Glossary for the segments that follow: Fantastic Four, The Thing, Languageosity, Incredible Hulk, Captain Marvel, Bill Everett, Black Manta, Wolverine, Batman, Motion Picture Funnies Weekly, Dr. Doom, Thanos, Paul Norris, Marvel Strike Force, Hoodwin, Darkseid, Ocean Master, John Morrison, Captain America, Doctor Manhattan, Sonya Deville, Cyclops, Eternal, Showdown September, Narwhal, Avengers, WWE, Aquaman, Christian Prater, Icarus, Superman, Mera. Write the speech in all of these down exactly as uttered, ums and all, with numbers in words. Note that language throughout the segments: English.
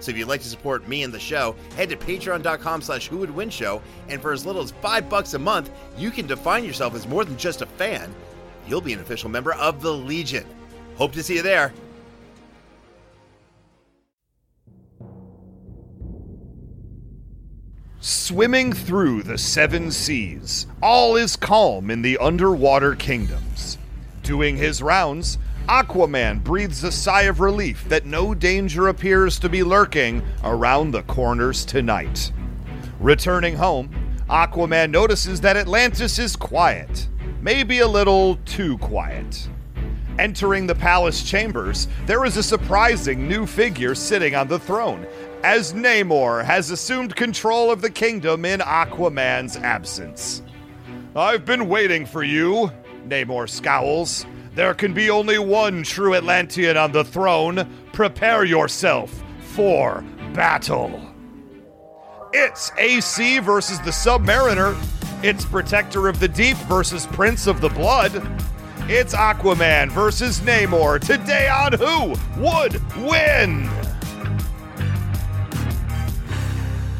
So if you'd like to support me and the show, head to patreon.com slash who would win show, and for as little as five bucks a month, you can define yourself as more than just a fan. You'll be an official member of the Legion. Hope to see you there. Swimming through the seven seas, all is calm in the underwater kingdoms. Doing his rounds, Aquaman breathes a sigh of relief that no danger appears to be lurking around the corners tonight. Returning home, Aquaman notices that Atlantis is quiet, maybe a little too quiet. Entering the palace chambers, there is a surprising new figure sitting on the throne, as Namor has assumed control of the kingdom in Aquaman's absence. "I've been waiting for you," Namor scowls. "There can be only one true Atlantean on the throne. Prepare yourself for battle." It's A C versus the Submariner. It's Protector of the Deep versus Prince of the Blood. It's Aquaman versus Namor. Today on Who Would Win?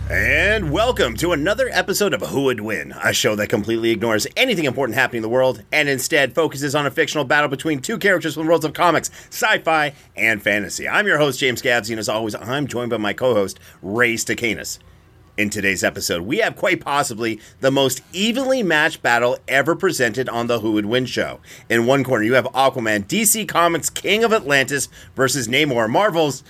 And welcome to another episode of Who Would Win, a show that completely ignores anything important happening in the world and instead focuses on a fictional battle between two characters from the worlds of comics, sci-fi, and fantasy. I'm your host, James Gavsey, and as always, I'm joined by my co-host, Ray Stacanis. In today's episode, we have quite possibly the most evenly matched battle ever presented on the Who Would Win show. In one corner, you have Aquaman, D C Comics' King of Atlantis versus Namor, Marvel's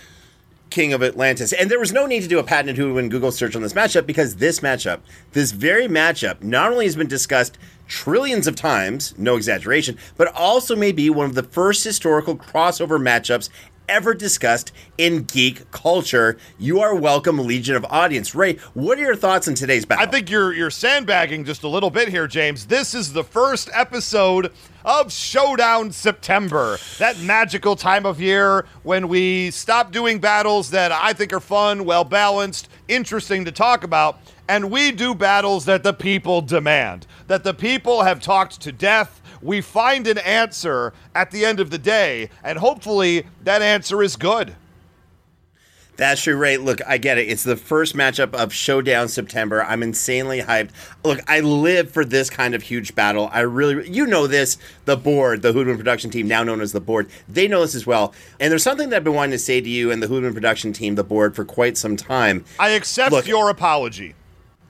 King of Atlantis. And there was no need to do a patented Who Would Win Google search on this matchup, because this matchup, this very matchup, not only has been discussed trillions of times, no exaggeration, but also may be one of the first historical crossover matchups ever discussed in geek culture. You are welcome, Legion of Audience. Ray, what are your thoughts on today's battle? I think you're you're sandbagging just a little bit here, James. This is the first episode of Showdown September, that magical time of year when we stop doing battles that I think are fun, well-balanced, interesting to talk about, and we do battles that the people demand, that the people have talked to death. We find an answer at the end of the day, and hopefully that answer is good. That's true, Ray. Look, I get it. It's the first matchup of Showdown September. I'm insanely hyped. Look, I live for this kind of huge battle. I really, you know this, the board, the Hoodwin production team, now known as the board, they know this as well. And there's something that I've been wanting to say to you and the Hoodwin production team, the board, for quite some time. I accept look, your apology.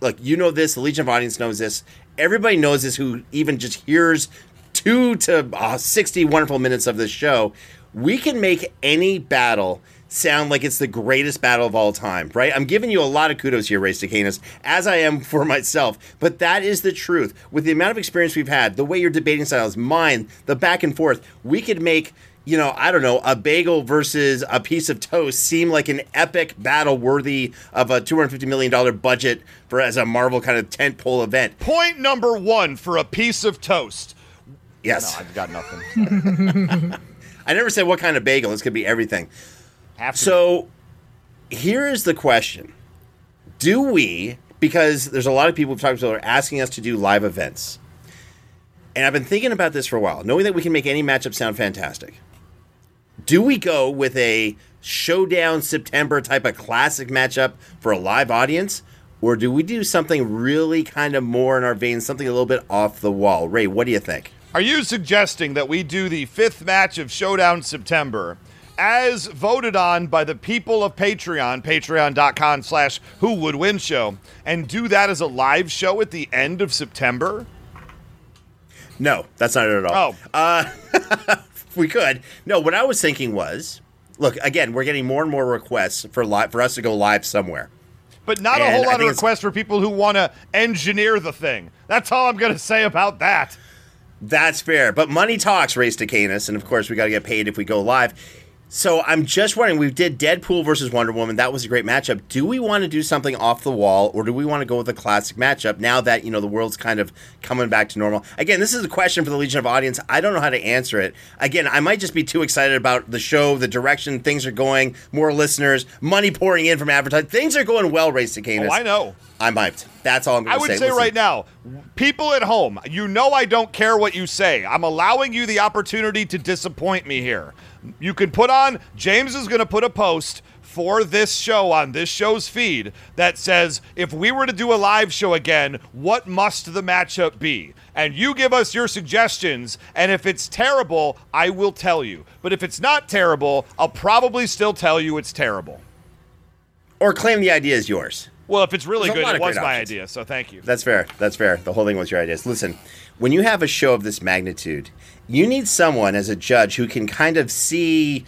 Look, you know this. The Legion of Audience knows this. Everybody knows this who even just hears Two to uh, sixty wonderful minutes of this show. We can make any battle sound like it's the greatest battle of all time, right? I'm giving you a lot of kudos here, Ray Stacanis, as I am for myself, but that is the truth. With the amount of experience we've had, the way your debating style is, mine, the back and forth, we could make, you know, I don't know, a bagel versus a piece of toast seem like an epic battle worthy of a two hundred fifty million dollars budget for as a Marvel kind of tentpole event. Point number one for a piece of toast. Yes. No, I've got nothing. I never said what kind of bagel. This could be everything. So be. Here is the question. Do we, because there's a lot of people we've talked to that are asking us to do live events, and I've been thinking about this for a while, knowing that we can make any matchup sound fantastic. Do we go with a Showdown September type of classic matchup for a live audience, or do we do something really kind of more in our veins, something a little bit off the wall? Ray, what do you think? Are you suggesting that we do the fifth match of Showdown September as voted on by the people of Patreon, patreon.com slash Who Would Win Show, and do that as a live show at the end of September? No, that's not it at all. Oh. Uh, we could. No, what I was thinking was, look, again, we're getting more and more requests for li- for us to go live somewhere. But not and a whole lot of requests for people who want to engineer the thing. That's all I'm going to say about that. That's fair. But money talks, Race to Canis, and of course we got to get paid if we go live. So I'm just wondering, we did Deadpool versus Wonder Woman. That was a great matchup. Do we want to do something off the wall, or do we want to go with a classic matchup now that, you know, the world's kind of coming back to normal? Again, this is a question for the Legion of Audience. I don't know how to answer it. Again, I might just be too excited about the show, the direction things are going, more listeners, money pouring in from advertising. Things are going well, Race to Canis. Oh, I know. I'm hyped. That's all I'm going to say. I would say, say right now, people at home, you know I don't care what you say. I'm allowing you the opportunity to disappoint me here. You can put on, James is going to put a post for this show on this show's feed that says, if we were to do a live show again, what must the matchup be? And you give us your suggestions, and if it's terrible, I will tell you. But if it's not terrible, I'll probably still tell you it's terrible. Or claim the idea is yours. Well, if it's really There's good, it was my options. idea, so thank you. That's fair. That's fair. The whole thing was your idea. Listen, when you have a show of this magnitude, you need someone as a judge who can kind of see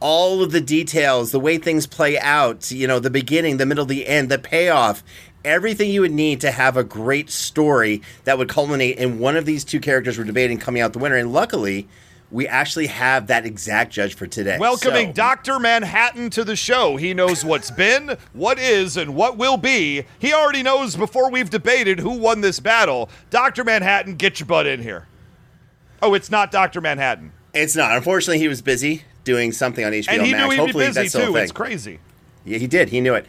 all of the details, the way things play out, you know, the beginning, the middle, the end, the payoff, everything you would need to have a great story that would culminate in one of these two characters we're debating coming out the winner. And luckily, we actually have that exact judge for today. Welcoming so. Doctor Manhattan to the show. He knows what's been, what is, and what will be. He already knows before we've debated who won this battle. Doctor Manhattan, get your butt in here. Oh, it's not Doctor Manhattan. It's not. Unfortunately, he was busy doing something on H B O Max. And he Max. knew he'd Hopefully, be busy, that's too. Thing. It's crazy. Yeah, he did. He knew it.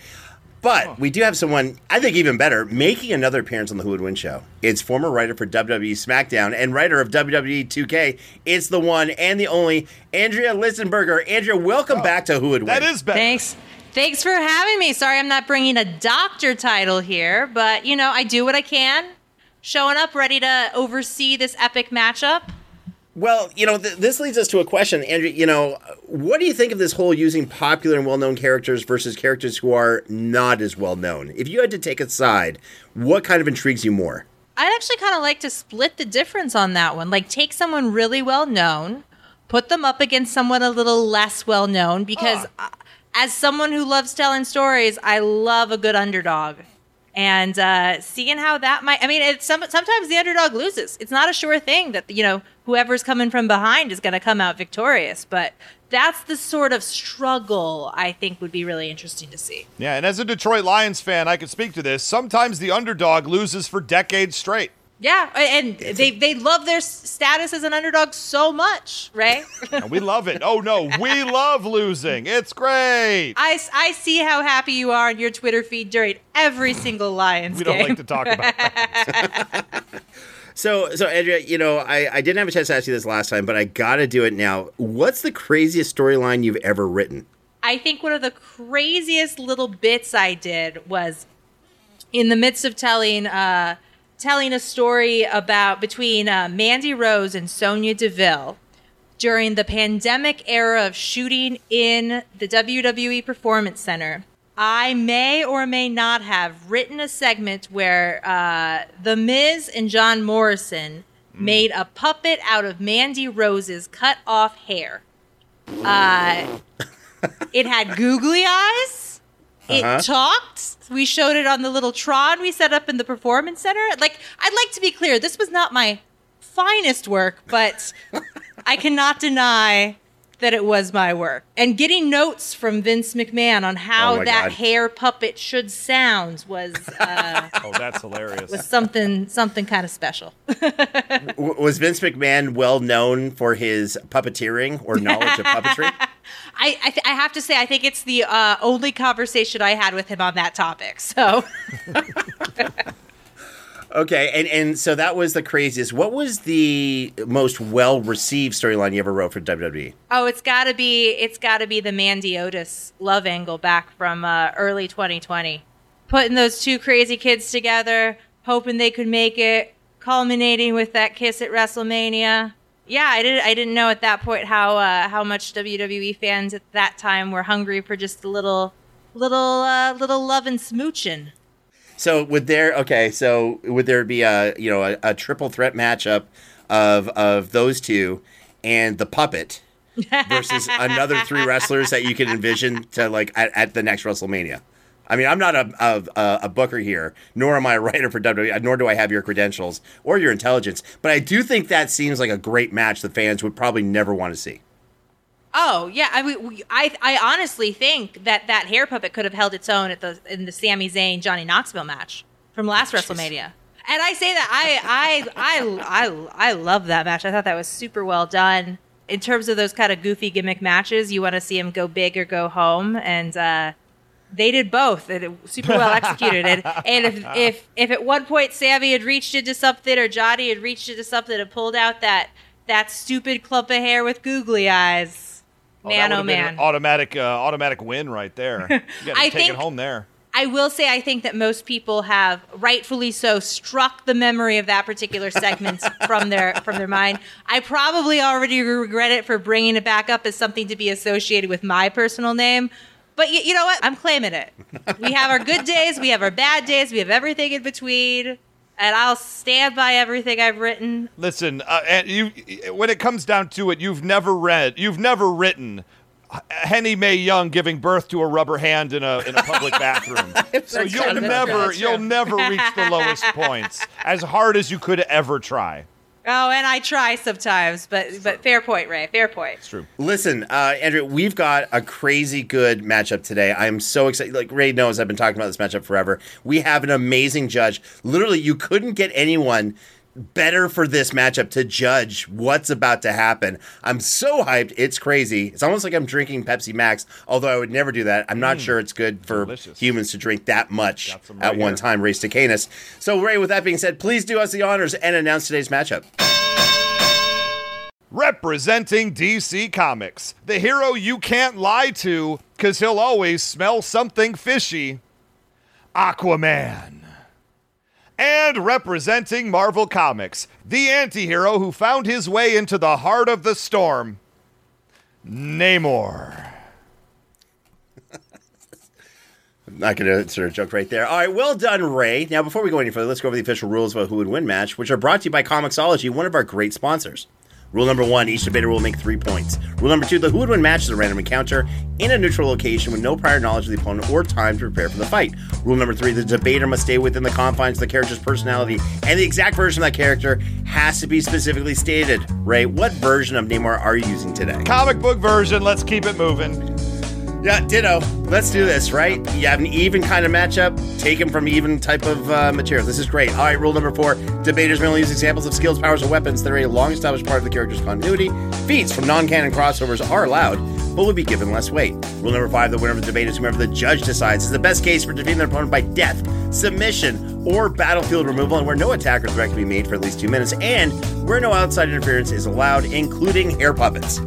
But oh. we do have someone, I think even better, making another appearance on the Who Would Win Show. It's former writer for W W E SmackDown and writer of W W E two K. It's the one and the only Andrea Listenberger. Andrea, welcome oh. back to Who Would Win. That is better. Thanks. Thanks for having me. Sorry I'm not bringing a doctor title here, but, you know, I do what I can. Showing up, ready to oversee this epic matchup. Well, you know, th- this leads us to a question, Andrea. You know, what do you think of this whole using popular and well-known characters versus characters who are not as well-known? If you had to take a side, what kind of intrigues you more? I'd actually kind of like to split the difference on that one. Like, take someone really well-known, put them up against someone a little less well-known, because uh. as someone who loves telling stories, I love a good underdog. And uh, seeing how that might, I mean, it's some, sometimes the underdog loses. It's not a sure thing that, you know, whoever's coming from behind is going to come out victorious. But that's the sort of struggle I think would be really interesting to see. Yeah, and as a Detroit Lions fan, I could speak to this. Sometimes the underdog loses for decades straight. Yeah, and they, they love their status as an underdog so much, right? We love it. Oh, no, we love losing. It's great. I, I see how happy you are on your Twitter feed during every single Lions game. We don't like to talk about that. so, so Andrea, you know, I, I didn't have a chance to ask you this last time, but I got to do it now. What's the craziest storyline you've ever written? I think one of the craziest little bits I did was in the midst of telling... Uh, telling a story about between uh, Mandy Rose and Sonya Deville during the pandemic era of shooting in the W W E Performance Center. I may or may not have written a segment where uh, The Miz and John Morrison mm. made a puppet out of Mandy Rose's cut off hair. Uh, it had googly eyes. It uh-huh. talked. We showed it on the little Tron we set up in the Performance Center. Like, I'd like to be clear, this was not my finest work, but I cannot deny that it was my work. And getting notes from Vince McMahon on how oh that God. hair puppet should sound was uh, oh, that's hilarious. Was something something kind of special. w- was Vince McMahon well known for his puppeteering or knowledge of puppetry? I I, th- I have to say, I think it's the uh, only conversation I had with him on that topic. So. Okay, and, and so that was the craziest. What was the most well-received storyline you ever wrote for W W E? Oh, it's got to be it's got to be the Mandy Otis love angle back from uh, early twenty twenty. Putting those two crazy kids together, hoping they could make it, culminating with that kiss at WrestleMania. Yeah, I didn't I didn't know at that point how uh, how much W W E fans at that time were hungry for just a little little uh, little love and smooching. So would there okay? So would there be a you know a, a triple threat matchup of of those two and the puppet versus another three wrestlers that you can envision to like at, at the next WrestleMania? I mean, I'm not a, a a booker here, nor am I a writer for W W E, nor do I have your credentials or your intelligence. But I do think that seems like a great match the fans would probably never want to see. Oh, yeah. I mean, I, I honestly think that that hair puppet could have held its own at the in the Sami Zayn Johnny Knoxville match from last oh, WrestleMania. And I say that I, I, I, I, I love that match. I thought that was super well done. In terms of those kind of goofy gimmick matches, you want to see them go big or go home. And uh, they did both. It super well executed. And, and if, if, if at one point Sami had reached into something or Johnny had reached into something and pulled out that, that stupid clump of hair with googly eyes. Oh, man, oh man! An automatic, uh, automatic win right there. You got to take it home there. I will say, I think that most people have, rightfully so, struck the memory of that particular segment from their from their mind. I probably already regret it for bringing it back up as something to be associated with my personal name. But y- you know what? I'm claiming it. We have our good days, we have our bad days, we have everything in between. And I'll stand by everything I've written. Listen, uh, and you, when it comes down to it, you've never read, you've never written Henny Mae Young giving birth to a rubber hand in a in a public bathroom. So you'll never, you'll never reach the lowest points, as hard as you could ever try. Oh, and I try sometimes, but it's but true. Fair point, Ray. Fair point. It's true. Listen, uh, Andrew, we've got a crazy good matchup today. I'm so excited. Like Ray knows, I've been talking about this matchup forever. We have an amazing judge. Literally, you couldn't get anyone better for this matchup to judge what's about to happen. I'm so hyped. It's crazy. It's almost like I'm drinking Pepsi Max, although I would never do that. I'm not mm. sure it's good for Delicious. humans to drink that much right at one here. time. Ray Stacanus. So, Ray, with that being said, please do us the honors and announce today's matchup. Representing D C Comics, the hero you can't lie to because he'll always smell something fishy, Aquaman. And representing Marvel Comics, the anti-hero who found his way into the heart of the storm, Namor. I'm not going to insert a joke right there. All right, well done, Ray. Now, before we go any further, let's go over the official rules about Who Would Win match, which are brought to you by Comixology, one of our great sponsors. Rule number one, each debater will make three points. Rule number two, the Who Would Win match is a random encounter in a neutral location with no prior knowledge of the opponent or time to prepare for the fight. Rule number three, the debater must stay within the confines of the character's personality, and the exact version of that character has to be specifically stated. Ray, what version of Namor are you using today? Comic book version. Let's keep it moving. Yeah, ditto. Let's do this, right? You have an even kind of matchup. Take him from even type of uh, material. This is great. All right, rule number four. Debaters may only use examples of skills, powers, or weapons that are a long-established part of the character's continuity. Feats from non-canon crossovers are allowed, but will be given less weight. Rule number five. The winner of the debate is whomever the judge decides is the best case for defeating their opponent by death, submission, or battlefield removal, and where no attack or threat can be made for at least two minutes, and where no outside interference is allowed, including hair puppets.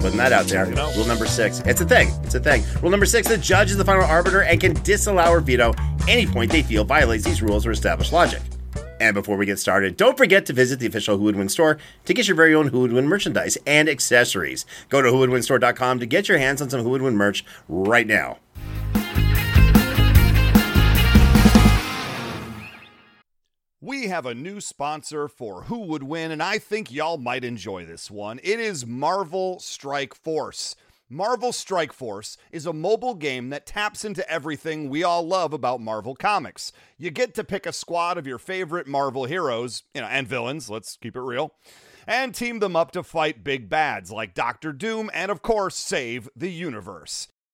Putting that out there. You know. Rule number six. It's a thing. It's a thing. Rule number six. The judge is the final arbiter and can disallow or veto any point they feel violates these rules or established logic. And before we get started, don't forget to visit the official Who Would Win store to get your very own Who Would Win merchandise and accessories. Go to who would win store dot com to get your hands on some Who Would Win merch right now. We have a new sponsor for Who Would Win, and I think y'all might enjoy this one. It is Marvel Strike Force. Marvel Strike Force is a mobile game that taps into everything we all love about Marvel Comics. You get to pick a squad of your favorite Marvel heroes, you know, and villains, let's keep it real, and team them up to fight big bads like Doctor Doom and, of course, save the universe.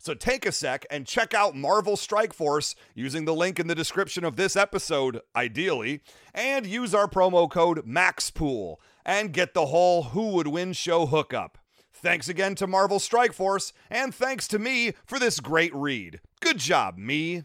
So take a sec and check out Marvel Strike Force using the link in the description of this episode, ideally, and use our promo code MAXPOOL and get the whole Who Would Win show hookup. Thanks again to Marvel Strike Force, and thanks to me for this great read. Good job, me.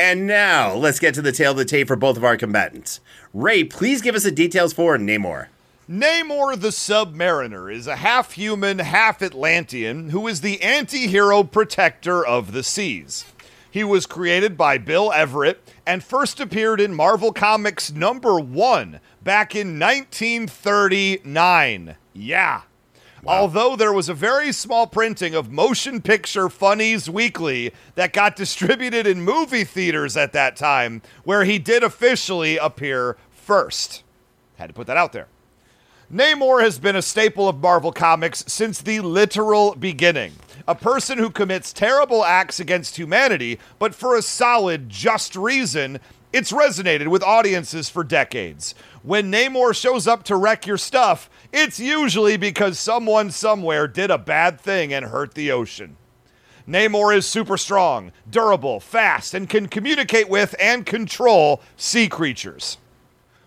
And now, let's get to the tale of the tape for both of our combatants. Ray, please give us the details for Namor. Namor the Submariner is a half-human, half-Atlantean who is the anti-hero protector of the seas. He was created by Bill Everett and first appeared in Marvel Comics number one back in nineteen thirty-nine. Yeah. Wow. Although there was a very small printing of Motion Picture Funnies Weekly that got distributed in movie theaters at that time, where he did officially appear first. Had to put that out there. Namor has been a staple of Marvel Comics since the literal beginning. A person who commits terrible acts against humanity, but for a solid, just reason. It's resonated with audiences for decades. When Namor shows up to wreck your stuff, it's usually because someone somewhere did a bad thing and hurt the ocean. Namor is super strong, durable, fast, and can communicate with and control sea creatures.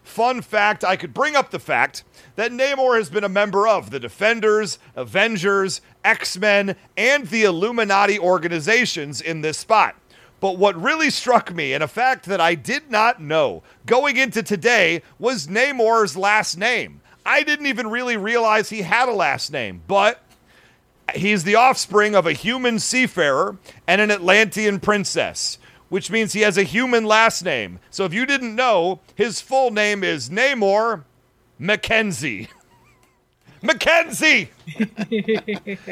Fun fact, I could bring up the fact that Namor has been a member of the Defenders, Avengers, X-Men, and the Illuminati organizations in this spot. But what really struck me, and a fact that I did not know going into today, was Namor's last name. I didn't even really realize he had a last name, but he's the offspring of a human seafarer and an Atlantean princess, which means he has a human last name. So if you didn't know, his full name is Namor Mackenzie. Mackenzie!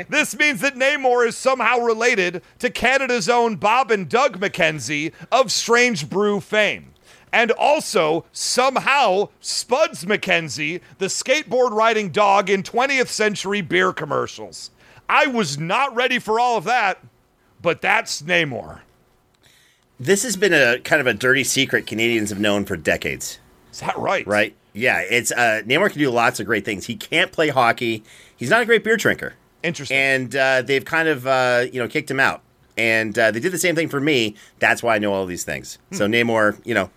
This means that Namor is somehow related to Canada's own Bob and Doug Mackenzie of Strange Brew fame. And also, somehow, Spuds Mackenzie, the skateboard-riding dog in twentieth century beer commercials. I was not ready for all of that, but that's Namor. This has been a kind of a dirty secret Canadians have known for decades. Is that right? Right. Yeah, it's uh, Namor can do lots of great things. He can't play hockey. He's not a great beer drinker. Interesting. And uh, they've kind of uh, you know kicked him out. And uh, they did the same thing for me. That's why I know all these things. Hmm. So Namor, you know,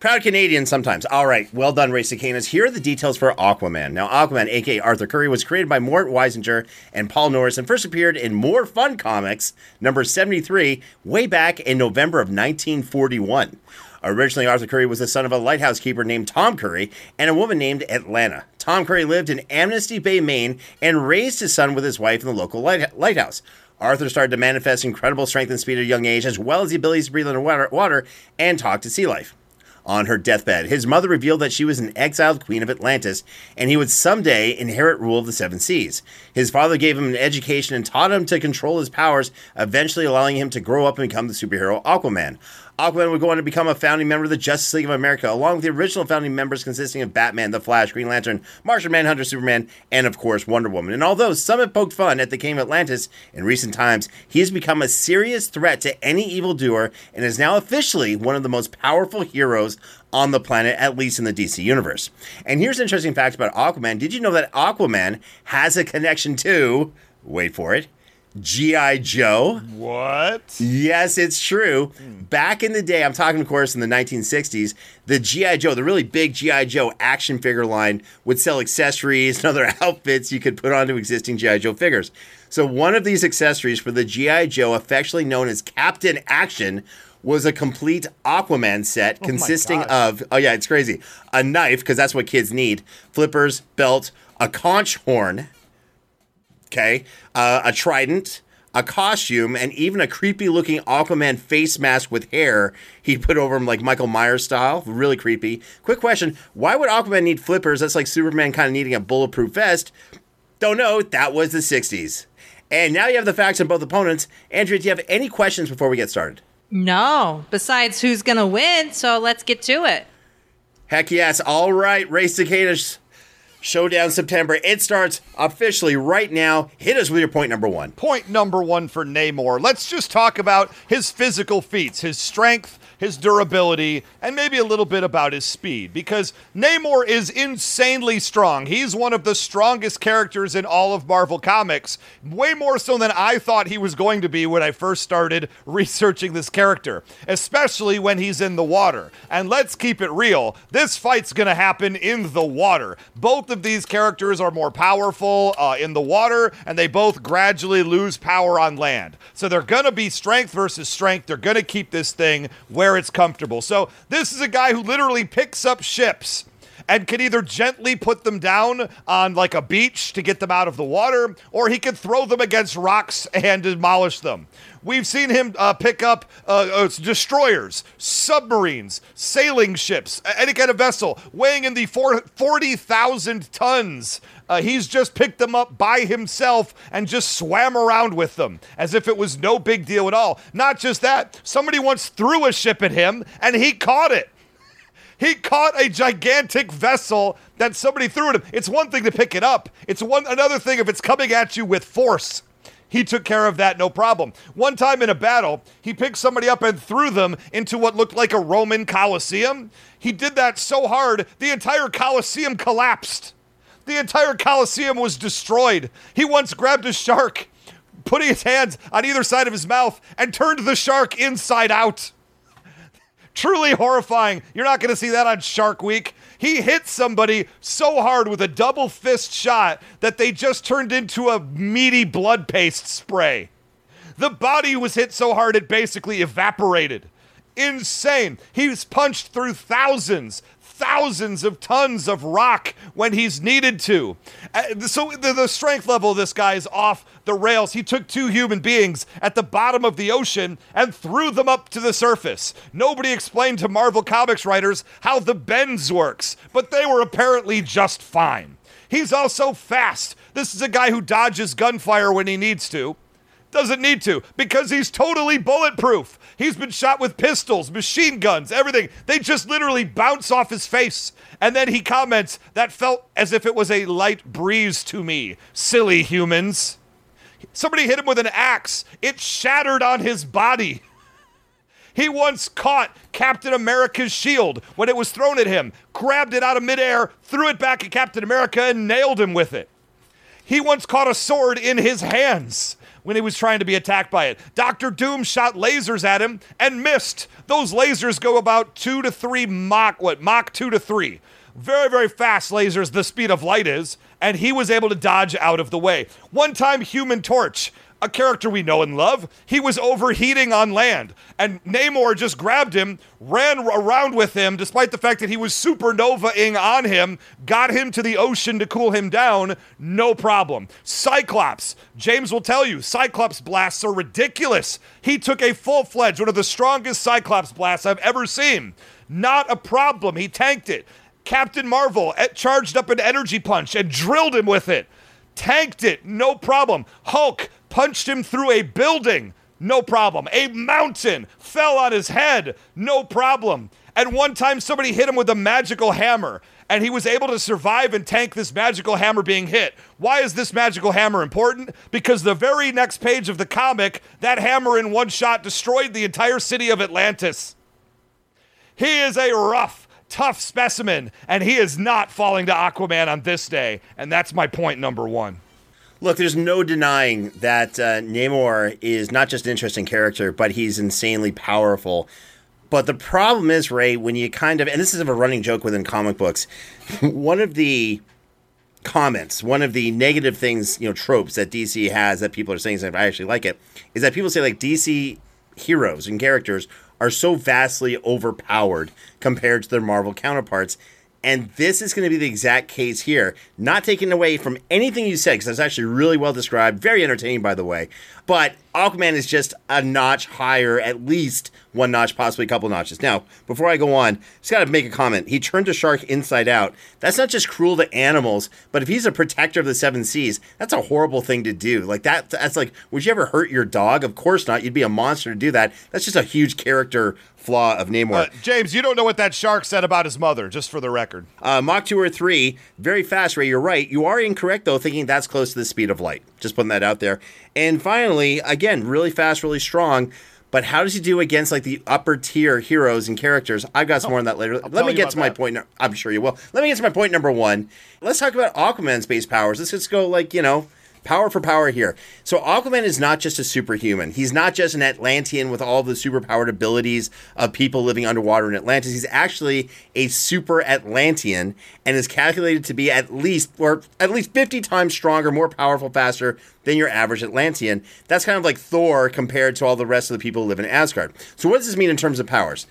proud Canadian sometimes. All right, well done, Ray Cicanas. Here are the details for Aquaman. Now, Aquaman, a k a. Arthur Curry, was created by Mort Weisinger and Paul Norris and first appeared in More Fun Comics, number seventy-three, way back in November of nineteen forty-one. Originally, Arthur Curry was the son of a lighthouse keeper named Tom Curry and a woman named Atlanta. Tom Curry lived in Amnesty Bay, Maine, and raised his son with his wife in the local light- lighthouse. Arthur started to manifest incredible strength and speed at a young age, as well as the ability to breathe underwater water and talk to sea life. On her deathbed, his mother revealed that she was an exiled queen of Atlantis, and he would someday inherit rule of the seven seas. His father gave him an education and taught him to control his powers, eventually allowing him to grow up and become the superhero Aquaman. Aquaman would go on to become a founding member of the Justice League of America, along with the original founding members consisting of Batman, The Flash, Green Lantern, Martian Manhunter, Superman, and of course Wonder Woman. And although some have poked fun at the King of Atlantis in recent times, he has become a serious threat to any evildoer and is now officially one of the most powerful heroes on the planet, at least in the D C universe. And here's an interesting fact about Aquaman. Did you know that Aquaman has a connection to, wait for it, G I Joe? What? Yes, it's true. Back in the day, I'm talking, of course, in the nineteen sixties, the G I Joe, the really big G I Joe action figure line, would sell accessories and other outfits you could put onto existing G I Joe figures. So one of these accessories for the G I Joe, affectionately known as Captain Action, was a complete Aquaman set oh consisting of, oh yeah, it's crazy, a knife, because that's what kids need, flippers, belt, a conch horn, okay, uh, a trident, a costume, and even a creepy-looking Aquaman face mask with hair he put over him like Michael Myers style. Really creepy. Quick question, why would Aquaman need flippers? That's like Superman kind of needing a bulletproof vest. Don't know, that was the sixties. And now you have the facts on both opponents. Andrea, do you have any questions before we get started? No, besides who's going to win, so let's get to it. Heck yes. All right, Race Cicadas, Showdown September. It starts officially right now. Hit us with your point number one. Point number one for Namor. Let's just talk about his physical feats, his strength, his durability, and maybe a little bit about his speed, because Namor is insanely strong. He's one of the strongest characters in all of Marvel Comics, way more so than I thought he was going to be when I first started researching this character, especially when he's in the water. And let's keep it real, this fight's gonna happen in the water. Both of these characters are more powerful uh, in the water, and they both gradually lose power on land. So they're gonna be strength versus strength. They're gonna keep this thing where it's comfortable. So this is a guy who literally picks up ships and can either gently put them down on like a beach to get them out of the water, or he can throw them against rocks and demolish them. We've seen him uh, pick up uh, uh, destroyers, submarines, sailing ships, any kind of vessel weighing in the forty thousand tons. Uh, he's just picked them up by himself and just swam around with them as if it was no big deal at all. Not just that, somebody once threw a ship at him and he caught it. He caught a gigantic vessel that somebody threw at him. It's one thing to pick it up. It's one another thing if it's coming at you with force. He took care of that, no problem. One time in a battle, he picked somebody up and threw them into what looked like a Roman Colosseum. He did that so hard, the entire Colosseum collapsed. The entire Colosseum was destroyed. He once grabbed a shark, putting his hands on either side of his mouth, and turned the shark inside out. Truly horrifying. You're not going to see that on Shark Week. He hit somebody so hard with a double fist shot that they just turned into a meaty blood paste spray. The body was hit so hard it basically evaporated. Insane. He was punched through thousands, thousands of tons of rock when he's needed to. Uh, so the, the strength level of this guy is off the rails. He took two human beings at the bottom of the ocean and threw them up to the surface. Nobody explained to Marvel Comics writers how the bends works, but they were apparently just fine. He's also fast. This is a guy who dodges gunfire when he needs to. Doesn't need to, because he's totally bulletproof. He's been shot with pistols, machine guns, everything. They just literally bounce off his face. And then he comments, "That felt as if it was a light breeze to me, silly humans." Somebody hit him with an axe. It shattered on his body. He once caught Captain America's shield when it was thrown at him, grabbed it out of midair, threw it back at Captain America, and nailed him with it. He once caught a sword in his hands when he was trying to be attacked by it. Doctor Doom shot lasers at him and missed. Those lasers go about two to three Mach, what, Mach two to three. Very, very fast lasers, the speed of light is, and he was able to dodge out of the way. One time, Human Torch, a character we know and love, he was overheating on land, and Namor just grabbed him, ran around with him, despite the fact that he was supernova-ing on him, got him to the ocean to cool him down, no problem. Cyclops, James will tell you, Cyclops blasts are ridiculous. He took a full-fledged, one of the strongest Cyclops blasts I've ever seen. Not a problem, he tanked it. Captain Marvel charged up an energy punch and drilled him with it. Tanked it, no problem. Hulk punched him through a building. No problem. A mountain fell on his head. No problem. And one time somebody hit him with a magical hammer, and he was able to survive and tank this magical hammer being hit. Why is this magical hammer important? Because the very next page of the comic, that hammer in one shot destroyed the entire city of Atlantis. He is a rough, tough specimen, and he is not falling to Aquaman on this day. And that's my point number one. Look, there's no denying that uh, Namor is not just an interesting character, but he's insanely powerful. But the problem is, Ray, when you kind of, and this is a running joke within comic books, one of the comments, one of the negative things, you know, tropes that D C has that people are saying, I actually like it, is that people say, like, D C heroes and characters are so vastly overpowered compared to their Marvel counterparts. And this is going to be the exact case here. Not taken away from anything you said, because that's actually really well described. Very entertaining, by the way. But Aquaman is just a notch higher, at least one notch, possibly a couple notches. Now, before I go on, just got to make a comment. He turned a shark inside out. That's not just cruel to animals, but if he's a protector of the seven seas, that's a horrible thing to do. Like that, that's like, would you ever hurt your dog? Of course not. You'd be a monster to do that. That's just a huge character flaw of Namor. Uh, James, you don't know what that shark said about his mother, just for the record. Uh, Mach two or three, very fast, Ray, you're right. You are incorrect, though, thinking that's close to the speed of light. Just putting that out there. And finally, again, really fast, really strong, but how does he do against, like, the upper-tier heroes and characters? I've got some oh, more on that later. I'll Let me get to my that. point. No- I'm sure you will. Let me get to my point number one. Let's talk about Aquaman's base powers. Let's just go, like, you know, power for power here. So Aquaman is not just a superhuman. He's not just an Atlantean with all the superpowered abilities of people living underwater in Atlantis. He's actually a super Atlantean and is calculated to be at least or at least fifty times stronger, more powerful, faster than your average Atlantean. That's kind of like Thor compared to all the rest of the people who live in Asgard. So what does this mean in terms of powers?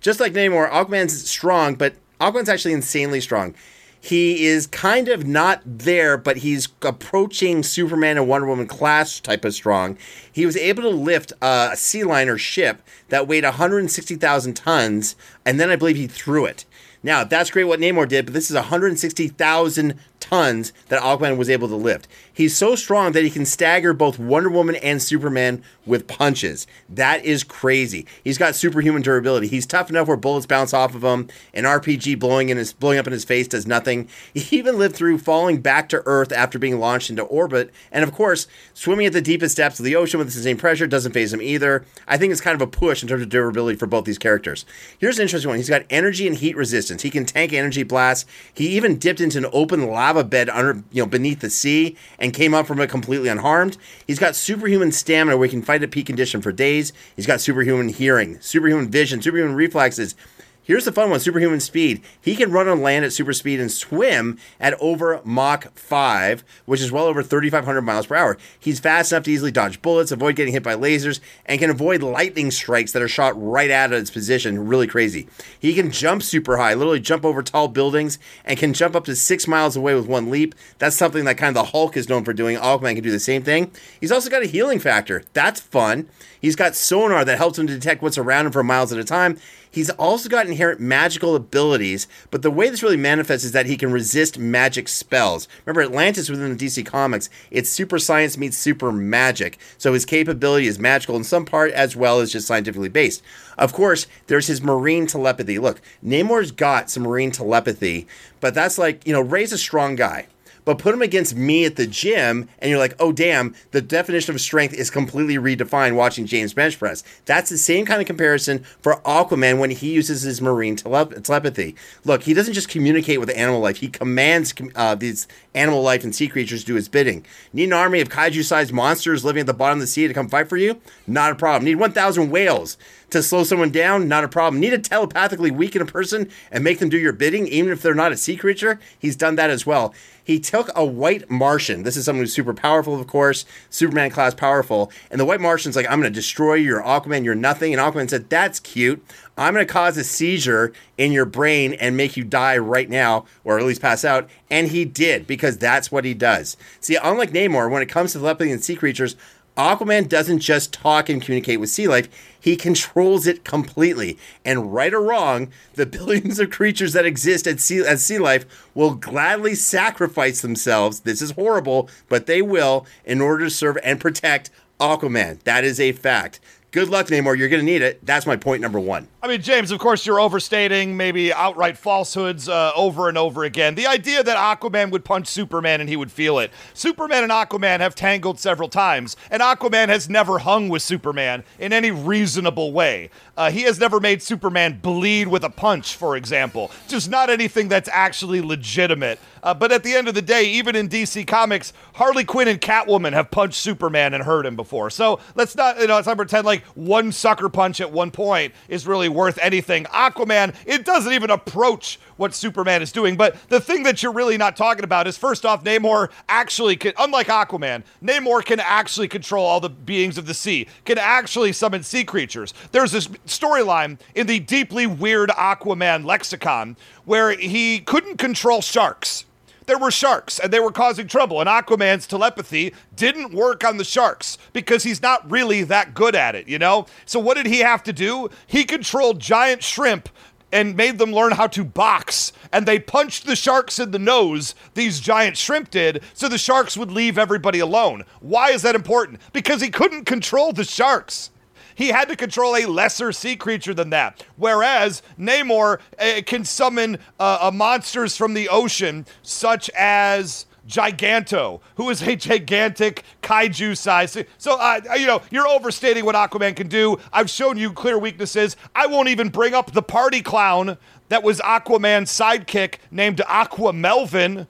Just like Namor, Aquaman's strong, but Aquaman's actually insanely strong. He is kind of not there, but he's approaching Superman and Wonder Woman class type of strong. He was able to lift a sea liner ship that weighed one hundred sixty thousand tons, and then I believe he threw it. Now, that's great what Namor did, but this is one hundred sixty thousand tons that Aquaman was able to lift. He's so strong that he can stagger both Wonder Woman and Superman with punches. That is crazy. He's got superhuman durability. He's tough enough where bullets bounce off of him. An R P G blowing in his blowing up in his face does nothing. He even lived through falling back to Earth after being launched into orbit. And of course, swimming at the deepest depths of the ocean with the same pressure doesn't faze him either. I think it's kind of a push in terms of durability for both these characters. Here's an interesting one. He's got energy and heat resistance. He can tank energy blasts. He even dipped into an open lava bed under, you know, beneath the sea and came up from it completely unharmed. He's got superhuman stamina where he can fight at peak condition for days. He's got superhuman hearing, superhuman vision, superhuman reflexes. Here's the fun one, superhuman speed. He can run on land at super speed and swim at over Mach five, which is well over thirty-five hundred miles per hour. He's fast enough to easily dodge bullets, avoid getting hit by lasers, and can avoid lightning strikes that are shot right out of his position. Really crazy. He can jump super high, literally jump over tall buildings, and can jump up to six miles away with one leap. That's something that kind of the Hulk is known for doing. Aquaman can do the same thing. He's also got a healing factor. That's fun. He's got sonar that helps him to detect what's around him for miles at a time. He's also got inherent magical abilities, but the way this really manifests is that he can resist magic spells. Remember, Atlantis within the D C Comics, it's super science meets super magic, so his capability is magical in some part as well as just scientifically based. Of course, there's his marine telepathy. Look, Namor's got some marine telepathy, but that's like, you know, Ray's a strong guy. But put him against me at the gym, and you're like, oh, damn, the definition of strength is completely redefined watching James bench press. That's the same kind of comparison for Aquaman when he uses his marine telep- telepathy. Look, he doesn't just communicate with animal life. He commands uh, these animal life and sea creatures to do his bidding. Need an army of kaiju-sized monsters living at the bottom of the sea to come fight for you? Not a problem. Need one thousand whales to slow someone down? Not a problem. Need to telepathically weaken a person and make them do your bidding, even if they're not a sea creature? He's done that as well. He took a white Martian. This is someone who's super powerful, of course, Superman class powerful. And the white Martian's like, I'm going to destroy you, you're Aquaman, you're nothing. And Aquaman said, that's cute. I'm going to cause a seizure in your brain and make you die right now, or at least pass out. And he did, because that's what he does. See, unlike Namor, when it comes to telepathy and sea creatures, Aquaman doesn't just talk and communicate with sea life. He controls it completely. And right or wrong, the billions of creatures that exist at sea, as sea life will gladly sacrifice themselves. This is horrible, but they will in order to serve and protect Aquaman. That is a fact. Good luck, Namor. You're going to need it. That's my point number one. I mean, James, of course, you're overstating maybe outright falsehoods uh, over and over again. The idea that Aquaman would punch Superman and he would feel it. Superman and Aquaman have tangled several times, and Aquaman has never hung with Superman in any reasonable way. Uh, he has never made Superman bleed with a punch, for example. Just not anything that's actually legitimate. Uh, but at the end of the day, even in D C Comics, Harley Quinn and Catwoman have punched Superman and hurt him before. So let's not, you know, let's not pretend like one sucker punch at one point is really worth anything. Aquaman, it doesn't even approach what Superman is doing. But the thing that you're really not talking about is, first off, Namor actually can, unlike Aquaman, Namor can actually control all the beings of the sea, can actually summon sea creatures. There's this storyline in the deeply weird Aquaman lexicon where he couldn't control sharks. There were sharks, and they were causing trouble, and Aquaman's telepathy didn't work on the sharks because he's not really that good at it, you know? So what did he have to do? He controlled giant shrimp and made them learn how to box, and they punched the sharks in the nose, these giant shrimp did, so the sharks would leave everybody alone. Why is that important? Because he couldn't control the sharks. He had to control a lesser sea creature than that. Whereas Namor uh, can summon uh, uh, monsters from the ocean, such as Giganto, who is a gigantic kaiju size. So, uh, you know, you're overstating what Aquaman can do. I've shown you clear weaknesses. I won't even bring up the party clown that was Aquaman's sidekick named Aqua Melvin,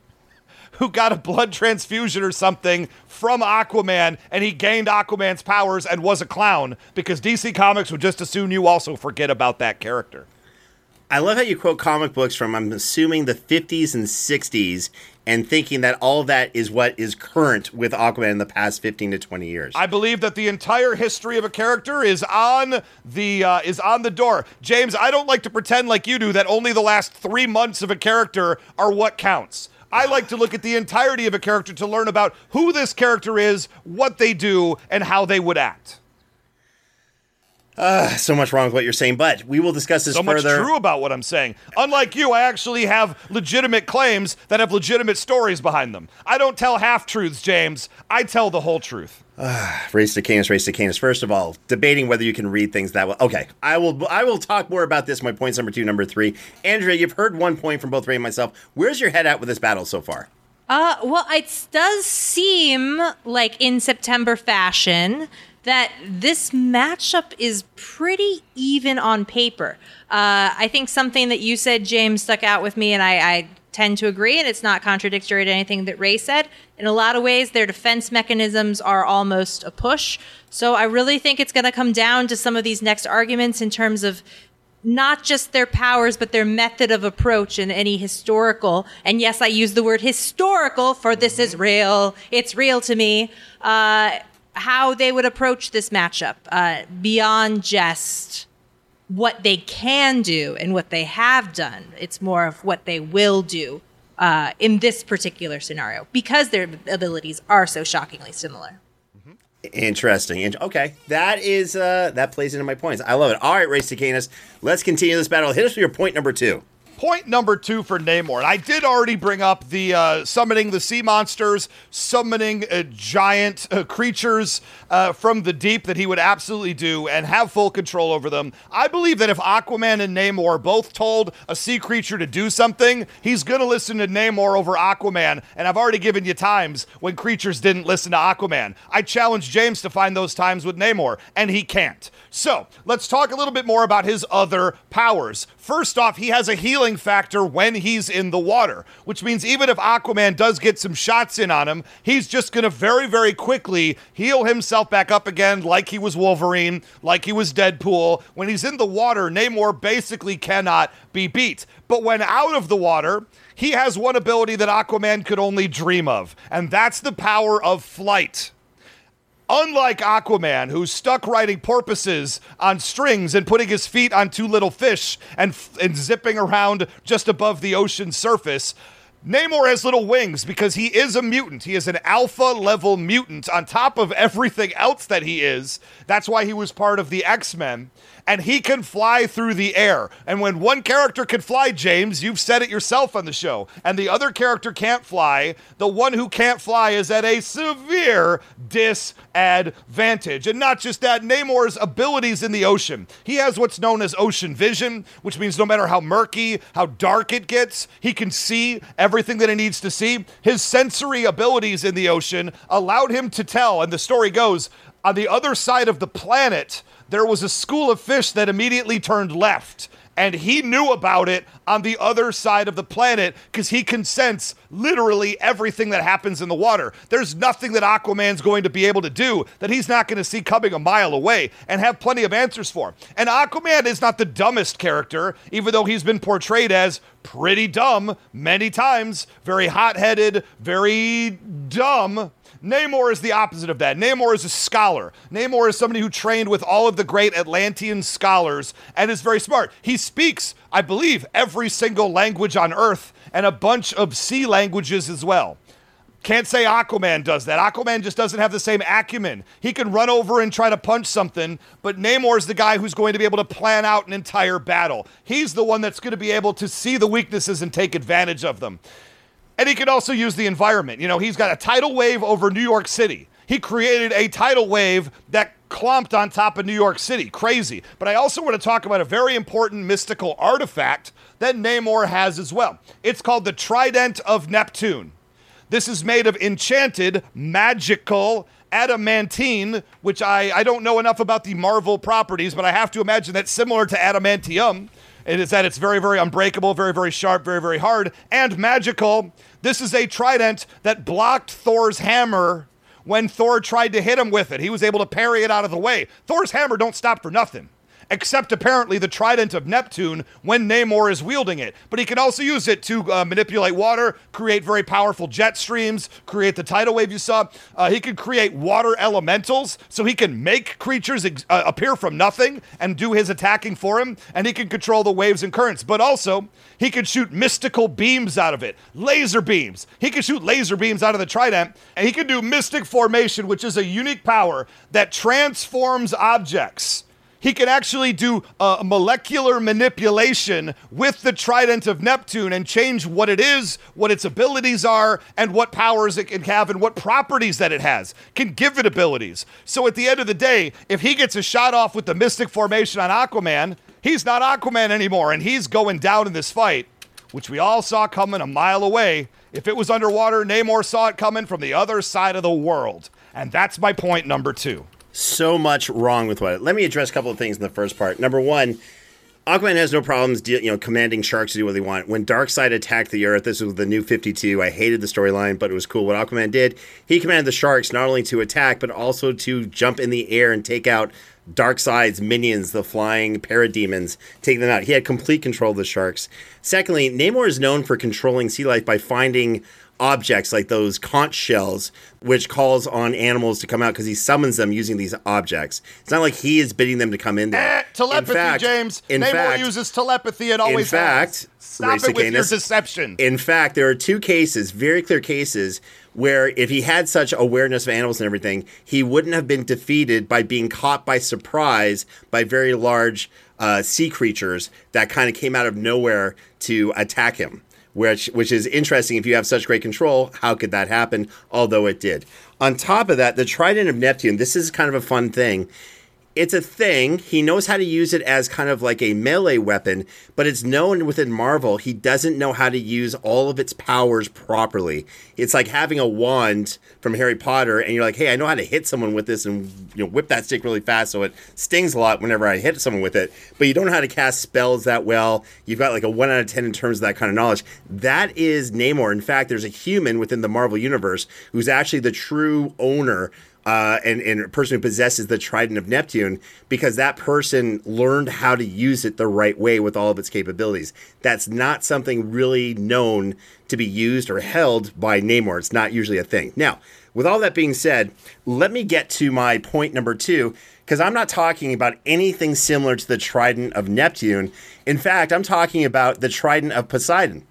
who got a blood transfusion or something from Aquaman, and he gained Aquaman's powers and was a clown, because D C Comics would just assume you also forget about that character. I love how you quote comic books from, I'm assuming, the fifties and sixties, and thinking that all that is what is current with Aquaman in the past fifteen to twenty years. I believe that the entire history of a character is on the uh, is on the door. James, I don't like to pretend like you do that only the last three months of a character are what counts. I like to look at the entirety of a character to learn about who this character is, what they do, and how they would act. Uh, so much wrong with what you're saying, but we will discuss this so further. So much true about what I'm saying. Unlike you, I actually have legitimate claims that have legitimate stories behind them. I don't tell half-truths, James. I tell the whole truth. Uh, race to Canis, race to Canis. First of all, debating whether you can read things that well. Okay, I will I will talk more about this, my points number two, number three. Andrea, you've heard one point from both Ray and myself. Where's your head at with this battle so far? Uh, well, it does seem like in September fashion that this matchup is pretty even on paper. Uh, I think something that you said, James, stuck out with me, and I, I tend to agree, and it's not contradictory to anything that Ray said. In a lot of ways, their defense mechanisms are almost a push. So I really think it's going to come down to some of these next arguments in terms of not just their powers, but their method of approach and any historical. And yes, I use the word historical, for this is real. It's real to me. Uh... how they would approach this matchup uh, beyond just what they can do and what they have done. It's more of what they will do uh, in this particular scenario, because their abilities are so shockingly similar. Mm-hmm. Interesting. Okay. That is uh, that plays into my points. I love it. All right, Race to Canis, let's continue this battle. Hit us with your point number two. Point number two for Namor, and I did already bring up the uh, summoning the sea monsters, summoning uh, giant uh, creatures uh, from the deep that he would absolutely do and have full control over them. I believe that if Aquaman and Namor both told a sea creature to do something, he's going to listen to Namor over Aquaman, and I've already given you times when creatures didn't listen to Aquaman. I challenge James to find those times with Namor, and he can't. So let's talk a little bit more about his other powers. First off, he has a healing factor when he's in the water, which means even if Aquaman does get some shots in on him, he's just going to very, very quickly heal himself back up again, like he was Wolverine, like he was Deadpool. When he's in the water, Namor basically cannot be beat. But when out of the water, he has one ability that Aquaman could only dream of, and that's the power of flight. Unlike Aquaman, who's stuck riding porpoises on strings and putting his feet on two little fish and, f- and zipping around just above the ocean surface, Namor has little wings because he is a mutant. He is an alpha-level mutant on top of everything else that he is. That's why he was part of the X-Men. And he can fly through the air. And when one character can fly, James, you've said it yourself on the show, and the other character can't fly, the one who can't fly is at a severe disadvantage. And not just that, Namor's abilities in the ocean. He has what's known as ocean vision, which means no matter how murky, how dark it gets, he can see everything. Everything that he needs to see. His sensory abilities in the ocean allowed him to tell, and the story goes, on the other side of the planet, there was a school of fish that immediately turned left. And he knew about it on the other side of the planet because he can sense literally everything that happens in the water. There's nothing that Aquaman's going to be able to do that he's not going to see coming a mile away and have plenty of answers for. And Aquaman is not the dumbest character, even though he's been portrayed as pretty dumb many times, very hot-headed, very dumb. Namor is the opposite of that. Namor is a scholar. Namor is somebody who trained with all of the great Atlantean scholars and is very smart. He speaks, I believe, every single language on Earth and a bunch of sea languages as well. Can't say Aquaman does that. Aquaman just doesn't have the same acumen. He can run over and try to punch something, but Namor's the guy who's going to be able to plan out an entire battle. He's the one that's going to be able to see the weaknesses and take advantage of them. And he can also use the environment. You know, he's got a tidal wave over New York City. He created a tidal wave that clomped on top of New York City. Crazy. But I also want to talk about a very important mystical artifact that Namor has as well. It's called the Trident of Neptune. This is made of enchanted, magical adamantine, which I, I don't know enough about the Marvel properties, but I have to imagine that's similar to adamantium. It is that it's very, very unbreakable, very, very sharp, very, very hard, and magical. This is a trident that blocked Thor's hammer when Thor tried to hit him with it. He was able to parry it out of the way. Thor's hammer don't stop for nothing, except apparently the Trident of Neptune when Namor is wielding it. But he can also use it to uh, manipulate water, create very powerful jet streams, create the tidal wave you saw. Uh, he can create water elementals, so he can make creatures ex- uh, appear from nothing and do his attacking for him, and he can control the waves and currents. But also, he can shoot mystical beams out of it, laser beams. He can shoot laser beams out of the Trident, and he can do mystic formation, which is a unique power that transforms objects. He can actually do uh, molecular manipulation with the Trident of Neptune and change what it is, what its abilities are, and what powers it can have and what properties that it has. Can give it abilities. So at the end of the day, if he gets a shot off with the mystic formation on Aquaman, he's not Aquaman anymore, and he's going down in this fight, which we all saw coming a mile away. If it was underwater, Namor saw it coming from the other side of the world. And that's my point number two. So much wrong with what. Let me address a couple of things in the first part. Number one, Aquaman has no problems de- you know, commanding sharks to do what they want. When Darkseid attacked the Earth, this was the New fifty-two. I hated the storyline, but it was cool what Aquaman did. He commanded the sharks not only to attack, but also to jump in the air and take out Darkseid's minions, the flying parademons, take them out. He had complete control of the sharks. Secondly, Namor is known for controlling sea life by finding objects like those conch shells, which calls on animals to come out because he summons them using these objects. It's not like he is bidding them to come in there. Eh, telepathy, in fact, James. In Namor fact, uses telepathy and always in fact, has. Stop it with Canis, your deception. In fact, there are two cases, very clear cases, where if he had such awareness of animals and everything, he wouldn't have been defeated by being caught by surprise by very large uh, sea creatures that kind of came out of nowhere to attack him. Which which is interesting. If you have such great control, how could that happen? Although it did. On top of that, the Trident of Neptune, this is kind of a fun thing. It's a thing. He knows how to use it as kind of like a melee weapon, but it's known within Marvel, he doesn't know how to use all of its powers properly. It's like having a wand from Harry Potter, and you're like, hey, I know how to hit someone with this and you know whip that stick really fast so it stings a lot whenever I hit someone with it, but you don't know how to cast spells that well. You've got like a one out of ten in terms of that kind of knowledge. That is Namor. In fact, there's a human within the Marvel Universe who's actually the true owner Uh, and, and a person who possesses the Trident of Neptune, because that person learned how to use it the right way with all of its capabilities. That's not something really known to be used or held by Namor. It's not usually a thing. Now, with all that being said, let me get to my point number two, because I'm not talking about anything similar to the Trident of Neptune. In fact, I'm talking about the Trident of Poseidon.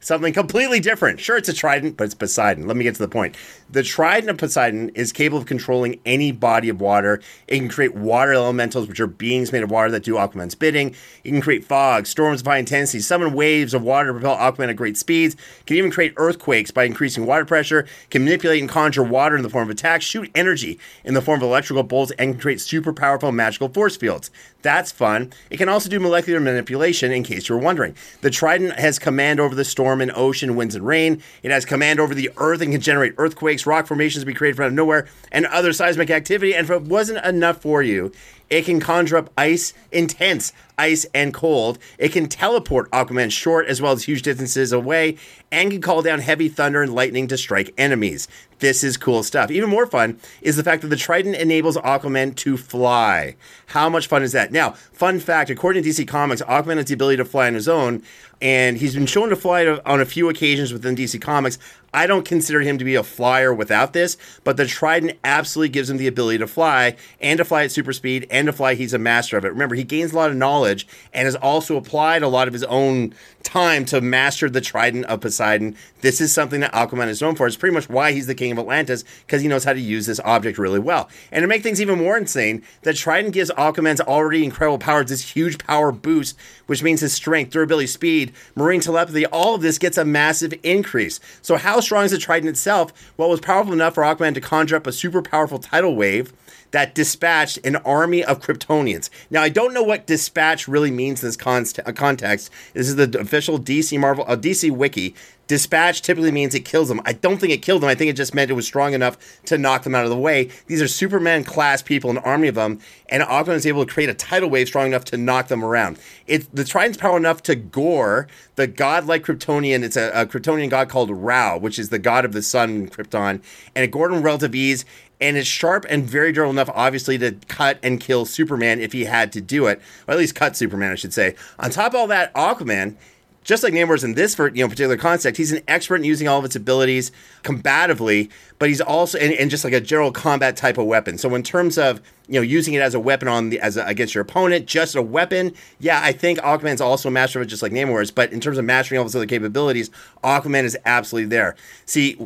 Something completely different. Sure, it's a trident, but it's Poseidon. Let me get to the point. The trident of Poseidon is capable of controlling any body of water. It can create water elementals, which are beings made of water that do Aquaman's bidding. It can create fog, storms of high intensity, summon waves of water to propel Aquaman at great speeds. It can even create earthquakes by increasing water pressure. It can manipulate and conjure water in the form of attacks, shoot energy in the form of electrical bolts, and can create super powerful magical force fields. That's fun. It can also do molecular manipulation, in case you were wondering. The trident has command over the storm and ocean, winds, and rain. It has command over the earth and can generate earthquakes, rock formations we created from out of nowhere, and other seismic activity. And if it wasn't enough for you, it can conjure up ice, intense ice and cold. It can teleport Aquaman short as well as huge distances away, and can call down heavy thunder and lightning to strike enemies. This is cool stuff. Even more fun is the fact that the trident enables Aquaman to fly. How much fun is that? Now, fun fact, according to D C Comics, Aquaman has the ability to fly on his own, and he's been shown to fly on a few occasions within D C Comics. I don't consider him to be a flyer without this, but the trident absolutely gives him the ability to fly, and to fly at super speed, and to fly. He's a master of it. Remember, he gains a lot of knowledge and has also applied a lot of his own time to master the trident of Poseidon. This is something that Aquaman is known for. It's pretty much why he's the king of Atlantis, because he knows how to use this object really well. And to make things even more insane, the trident gives Aquaman's already incredible powers this huge power boost, which means his strength, durability, speed, marine telepathy, all of this gets a massive increase. So how strong is the trident itself? Well, it was powerful enough for Aquaman to conjure up a super powerful tidal wave that dispatched an army of Kryptonians. Now, I don't know what dispatch really means in this const- context. This is the official D C Marvel, uh, D C Wiki. Dispatch typically means it kills them. I don't think it killed them. I think it just meant it was strong enough to knock them out of the way. These are Superman-class people, an army of them, and Aquaman is able to create a tidal wave strong enough to knock them around. It, the Trident's power enough to gore the godlike Kryptonian. It's a, a Kryptonian god called Rao, which is the god of the sun in Krypton, and it gored him with relative ease. And it's sharp and very durable enough, obviously, to cut and kill Superman if he had to do it. Or at least cut Superman, I should say. On top of all that, Aquaman, just like Namor's in this for, you know, particular context, he's an expert in using all of its abilities combatively, but he's also, and, and just like a general combat type of weapon. So in terms of, you know, using it as a weapon on the, as a, against your opponent, just a weapon, yeah, I think Aquaman's also a master of it, just like Namor is. But in terms of mastering all of its other capabilities, Aquaman is absolutely there. See,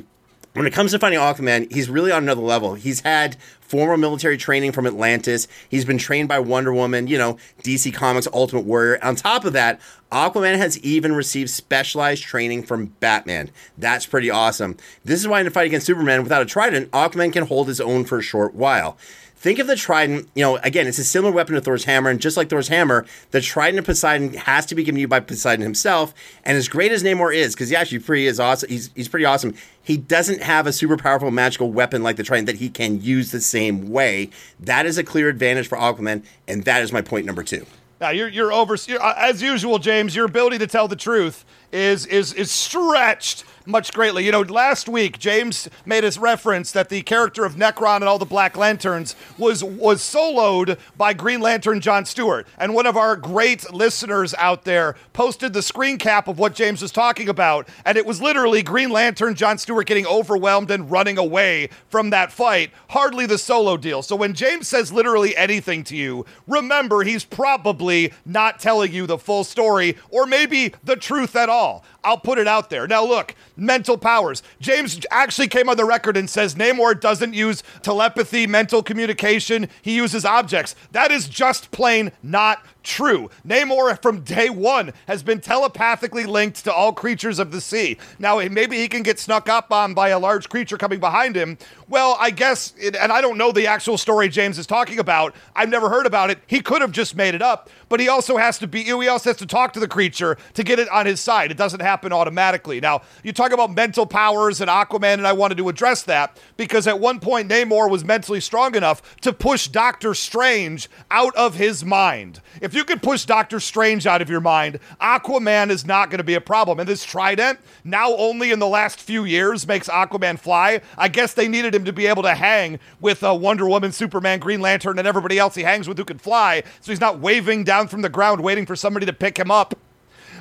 when it comes to finding Aquaman, he's really on another level. He's had formal military training from Atlantis. He's been trained by Wonder Woman, you know, D C Comics Ultimate Warrior. On top of that, Aquaman has even received specialized training from Batman. That's pretty awesome. This is why in a fight against Superman without a trident, Aquaman can hold his own for a short while. Think of the trident, you know, again, it's a similar weapon to Thor's hammer, and just like Thor's hammer, the trident of Poseidon has to be given to you by Poseidon himself, and as great as Namor is, because he actually pretty is awesome, he's, he's pretty awesome, he doesn't have a super powerful magical weapon like the trident that he can use the same way. That is a clear advantage for Aquaman, and that is my point number two. Now, you're you're over you're, as usual, James. Your ability to tell the truth is is is stretched much greatly. You know, last week James made his reference that the character of Necron and all the Black Lanterns was was soloed by Green Lantern John Stewart, and one of our great listeners out there posted the screen cap of what James was talking about, and it was literally Green Lantern John Stewart getting overwhelmed and running away from that fight, hardly the solo deal. So when James says literally anything to you, remember he's probably not telling you the full story or maybe the truth at all. I'll put it out there. Now look, mental powers. James actually came on the record and says Namor doesn't use telepathy, mental communication. He uses objects. That is just plain not true. Namor from day one has been telepathically linked to all creatures of the sea. Now maybe he can get snuck up on by a large creature coming behind him. Well, I guess, it, and I don't know the actual story James is talking about. I've never heard about it. He could have just made it up, but he also has to be, he also has to talk to the creature to get it on his side. It doesn't happen automatically. Now, you talk about mental powers and Aquaman, and I wanted to address that because at one point Namor was mentally strong enough to push Doctor Strange out of his mind. If you could push Doctor Strange out of your mind, Aquaman is not going to be a problem. And this trident, now only in the last few years, makes Aquaman fly. I guess they needed him to be able to hang with uh, Wonder Woman, Superman, Green Lantern, and everybody else he hangs with who can fly, so he's not waving down from the ground waiting for somebody to pick him up.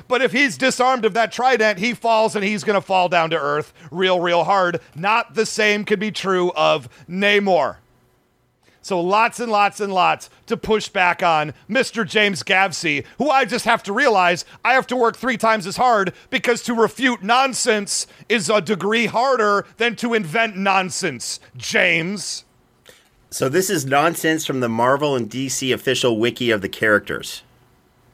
But if he's disarmed of that trident, he falls and he's going to fall down to earth real, real hard. Not the same can be true of Namor. So lots and lots and lots to push back on Mister James Gavsey, who I just have to realize I have to work three times as hard because to refute nonsense is a degree harder than to invent nonsense, James. So this is nonsense from the Marvel and D C official wiki of the characters.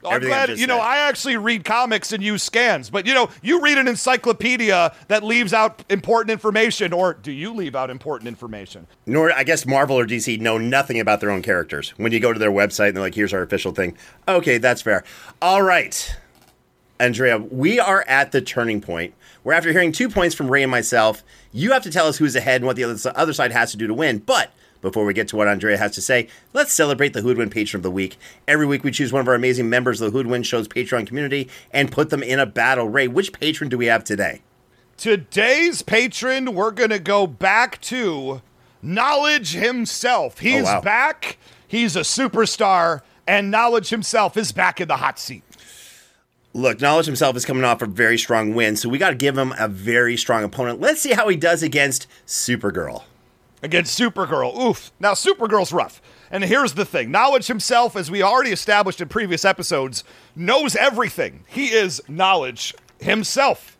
I'm glad, you said. know, I actually read comics and use scans, but, you know, you read an encyclopedia that leaves out important information, or do you leave out important information? Nor, I guess Marvel or D C know nothing about their own characters. When you go to their website and they're like, here's our official thing. Okay, that's fair. All right, Andrea, we are at the turning point where after hearing two points from Ray and myself, you have to tell us who's ahead and what the other, other side has to do to win, but... Before we get to what Andrea has to say, let's celebrate the Hoodwin Patron of the Week. Every week we choose one of our amazing members of the Hoodwin Show's Patreon community and put them in a battle. Ray, which patron do we have today? Today's patron, we're going to go back to Knowledge himself. He's oh, wow. back. He's a superstar. And Knowledge himself is back in the hot seat. Look, Knowledge himself is coming off a very strong win, so we got to give him a very strong opponent. Let's see how he does against Supergirl. Against Supergirl. Oof. Now, Supergirl's rough. And here's the thing. Knowledge himself, as we already established in previous episodes, knows everything. He is Knowledge himself.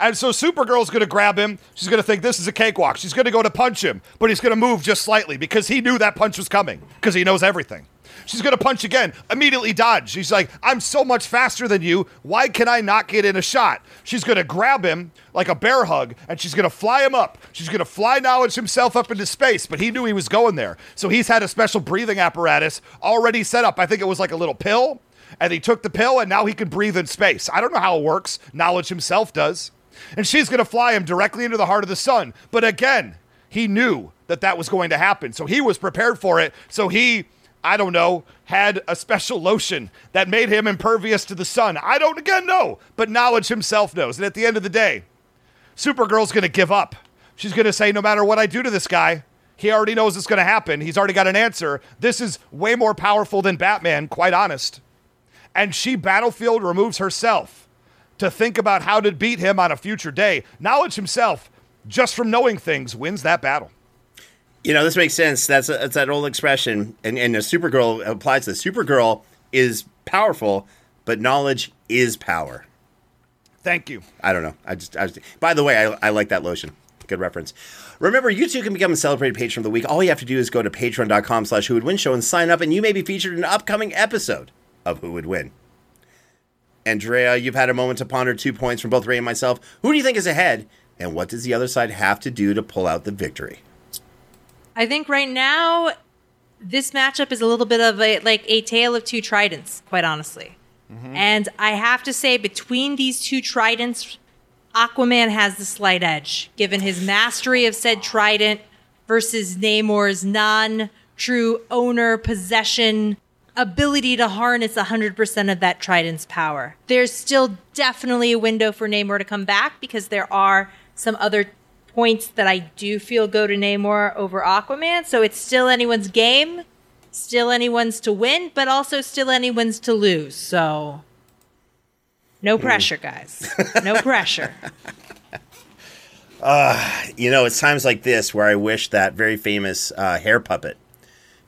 And so Supergirl's going to grab him. She's going to think this is a cakewalk. She's going to go to punch him, but he's going to move just slightly because he knew that punch was coming because he knows everything. She's going to punch again, immediately dodge. She's like, I'm so much faster than you. Why can I not get in a shot? She's going to grab him like a bear hug, and she's going to fly him up. She's going to fly Knowledge himself up into space, but he knew he was going there. So he's had a special breathing apparatus already set up. I think it was like a little pill, and he took the pill, and now he can breathe in space. I don't know how it works. Knowledge himself does. And she's going to fly him directly into the heart of the sun. But again, he knew that that was going to happen, so he was prepared for it. So he... I don't know, had a special lotion that made him impervious to the sun. I don't, again, know, but Knowledge himself knows. And at the end of the day, Supergirl's going to give up. She's going to say, no matter what I do to this guy, he already knows it's going to happen. He's already got an answer. This is way more powerful than Batman, quite honest. And she battlefield removes herself to think about how to beat him on a future day. Knowledge himself, just from knowing things, wins that battle. You know, this makes sense. That's, a, that's that old expression. And, and a Supergirl applies to this. Supergirl is powerful, but knowledge is power. Thank you. I don't know. I just, I just by the way, I, I like that lotion. Good reference. Remember, you too can become a celebrated patron of the week. All you have to do is go to patreon.com slash who would win show and sign up, and you may be featured in an upcoming episode of Who Would Win. Andrea, you've had a moment to ponder two points from both Ray and myself. Who do you think is ahead, and what does the other side have to do to pull out the victory? I think right now, this matchup is a little bit of a, like a tale of two tridents, quite honestly. Mm-hmm. And I have to say, between these two tridents, Aquaman has the slight edge, given his mastery of said trident versus Namor's non-true owner, possession, ability to harness one hundred percent of that trident's power. There's still definitely a window for Namor to come back because there are some other points that I do feel go to Namor over Aquaman. So it's still anyone's game, still anyone's to win, but also still anyone's to lose. So no pressure, guys. No pressure. Uh, you know, it's times like this where I wish that very famous uh, hair puppet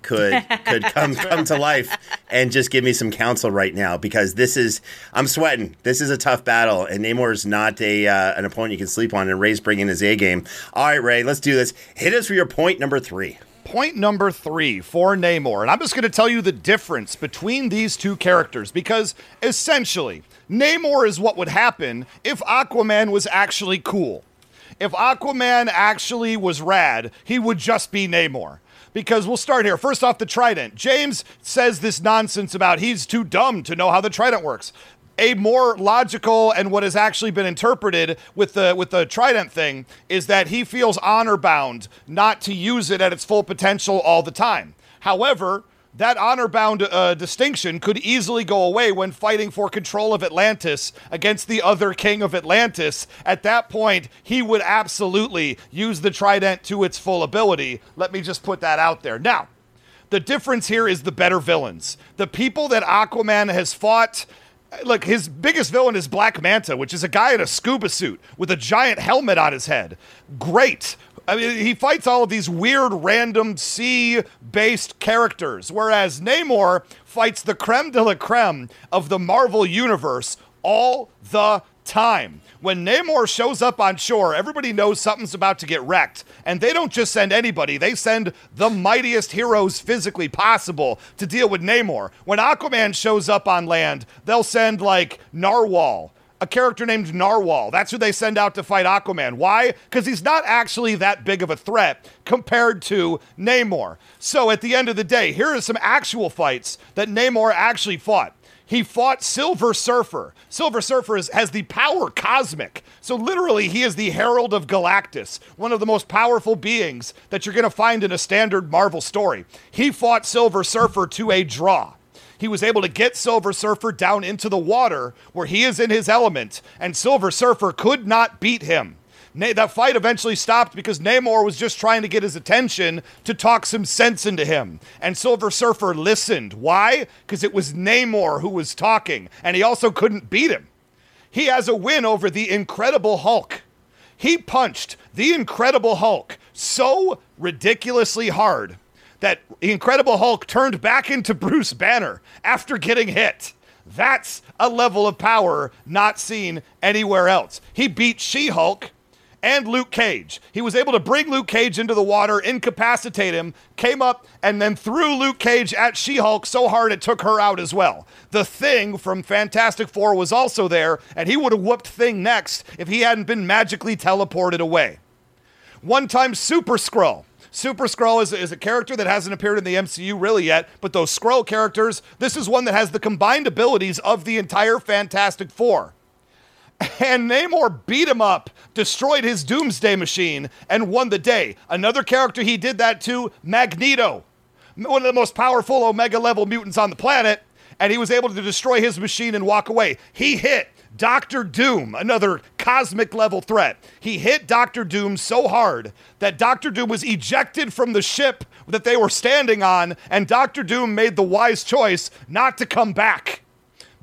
could could come come to life and just give me some counsel right now, because this is I'm sweating. This is a tough battle, and Namor is not a uh, an opponent you can sleep on. And Ray's bringing his A game. All right, Ray, let's do this. Hit us for your point number three. Point number three for Namor, and I'm just going to tell you the difference between these two characters, because essentially Namor is what would happen if Aquaman was actually cool. If Aquaman actually was rad, he would just be Namor. Because we'll start here. First off, the trident. James says this nonsense about he's too dumb to know how the trident works. A more logical and what has actually been interpreted with the with the trident thing is that he feels honor bound not to use it at its full potential all the time. However, that honor-bound uh, distinction could easily go away when fighting for control of Atlantis against the other king of Atlantis. At that point, he would absolutely use the trident to its full ability. Let me just put that out there. Now, the difference here is the better villains. The people that Aquaman has fought... Look, his biggest villain is Black Manta, which is a guy in a scuba suit with a giant helmet on his head. Great. I mean, he fights all of these weird, random, sea-based characters, whereas Namor fights the creme de la creme of the Marvel Universe all the time. When Namor shows up on shore, everybody knows something's about to get wrecked. And they don't just send anybody. They send the mightiest heroes physically possible to deal with Namor. When Aquaman shows up on land, they'll send, like, Narwhal. A character named Narwhal. That's who they send out to fight Aquaman. Why? Because he's not actually that big of a threat compared to Namor. So at the end of the day, here are some actual fights that Namor actually fought. He fought Silver Surfer. Silver Surfer is, has the power cosmic. So literally, he is the Herald of Galactus, one of the most powerful beings that you're going to find in a standard Marvel story. He fought Silver Surfer to a draw. He was able to get Silver Surfer down into the water where he is in his element, and Silver Surfer could not beat him. Na- that fight eventually stopped because Namor was just trying to get his attention to talk some sense into him. And Silver Surfer listened. Why? Because it was Namor who was talking, and he also couldn't beat him. He has a win over the Incredible Hulk. He punched the Incredible Hulk so ridiculously hard that the Incredible Hulk turned back into Bruce Banner after getting hit. That's a level of power not seen anywhere else. He beat She-Hulk and Luke Cage. He was able to bring Luke Cage into the water, incapacitate him, came up, and then threw Luke Cage at She-Hulk so hard it took her out as well. The Thing from Fantastic Four was also there, and he would have whooped Thing next if he hadn't been magically teleported away. One time, Super Skrull. Super Skrull is, is a character that hasn't appeared in the M C U really yet, but those Skrull characters, this is one that has the combined abilities of the entire Fantastic Four. And Namor beat him up, destroyed his doomsday machine, and won the day. Another character he did that to, Magneto, one of the most powerful Omega-level mutants on the planet, and he was able to destroy his machine and walk away. He hit Doctor Doom, another cosmic level threat. He hit Doctor Doom so hard that Doctor Doom was ejected from the ship that they were standing on, and Doctor Doom made the wise choice not to come back.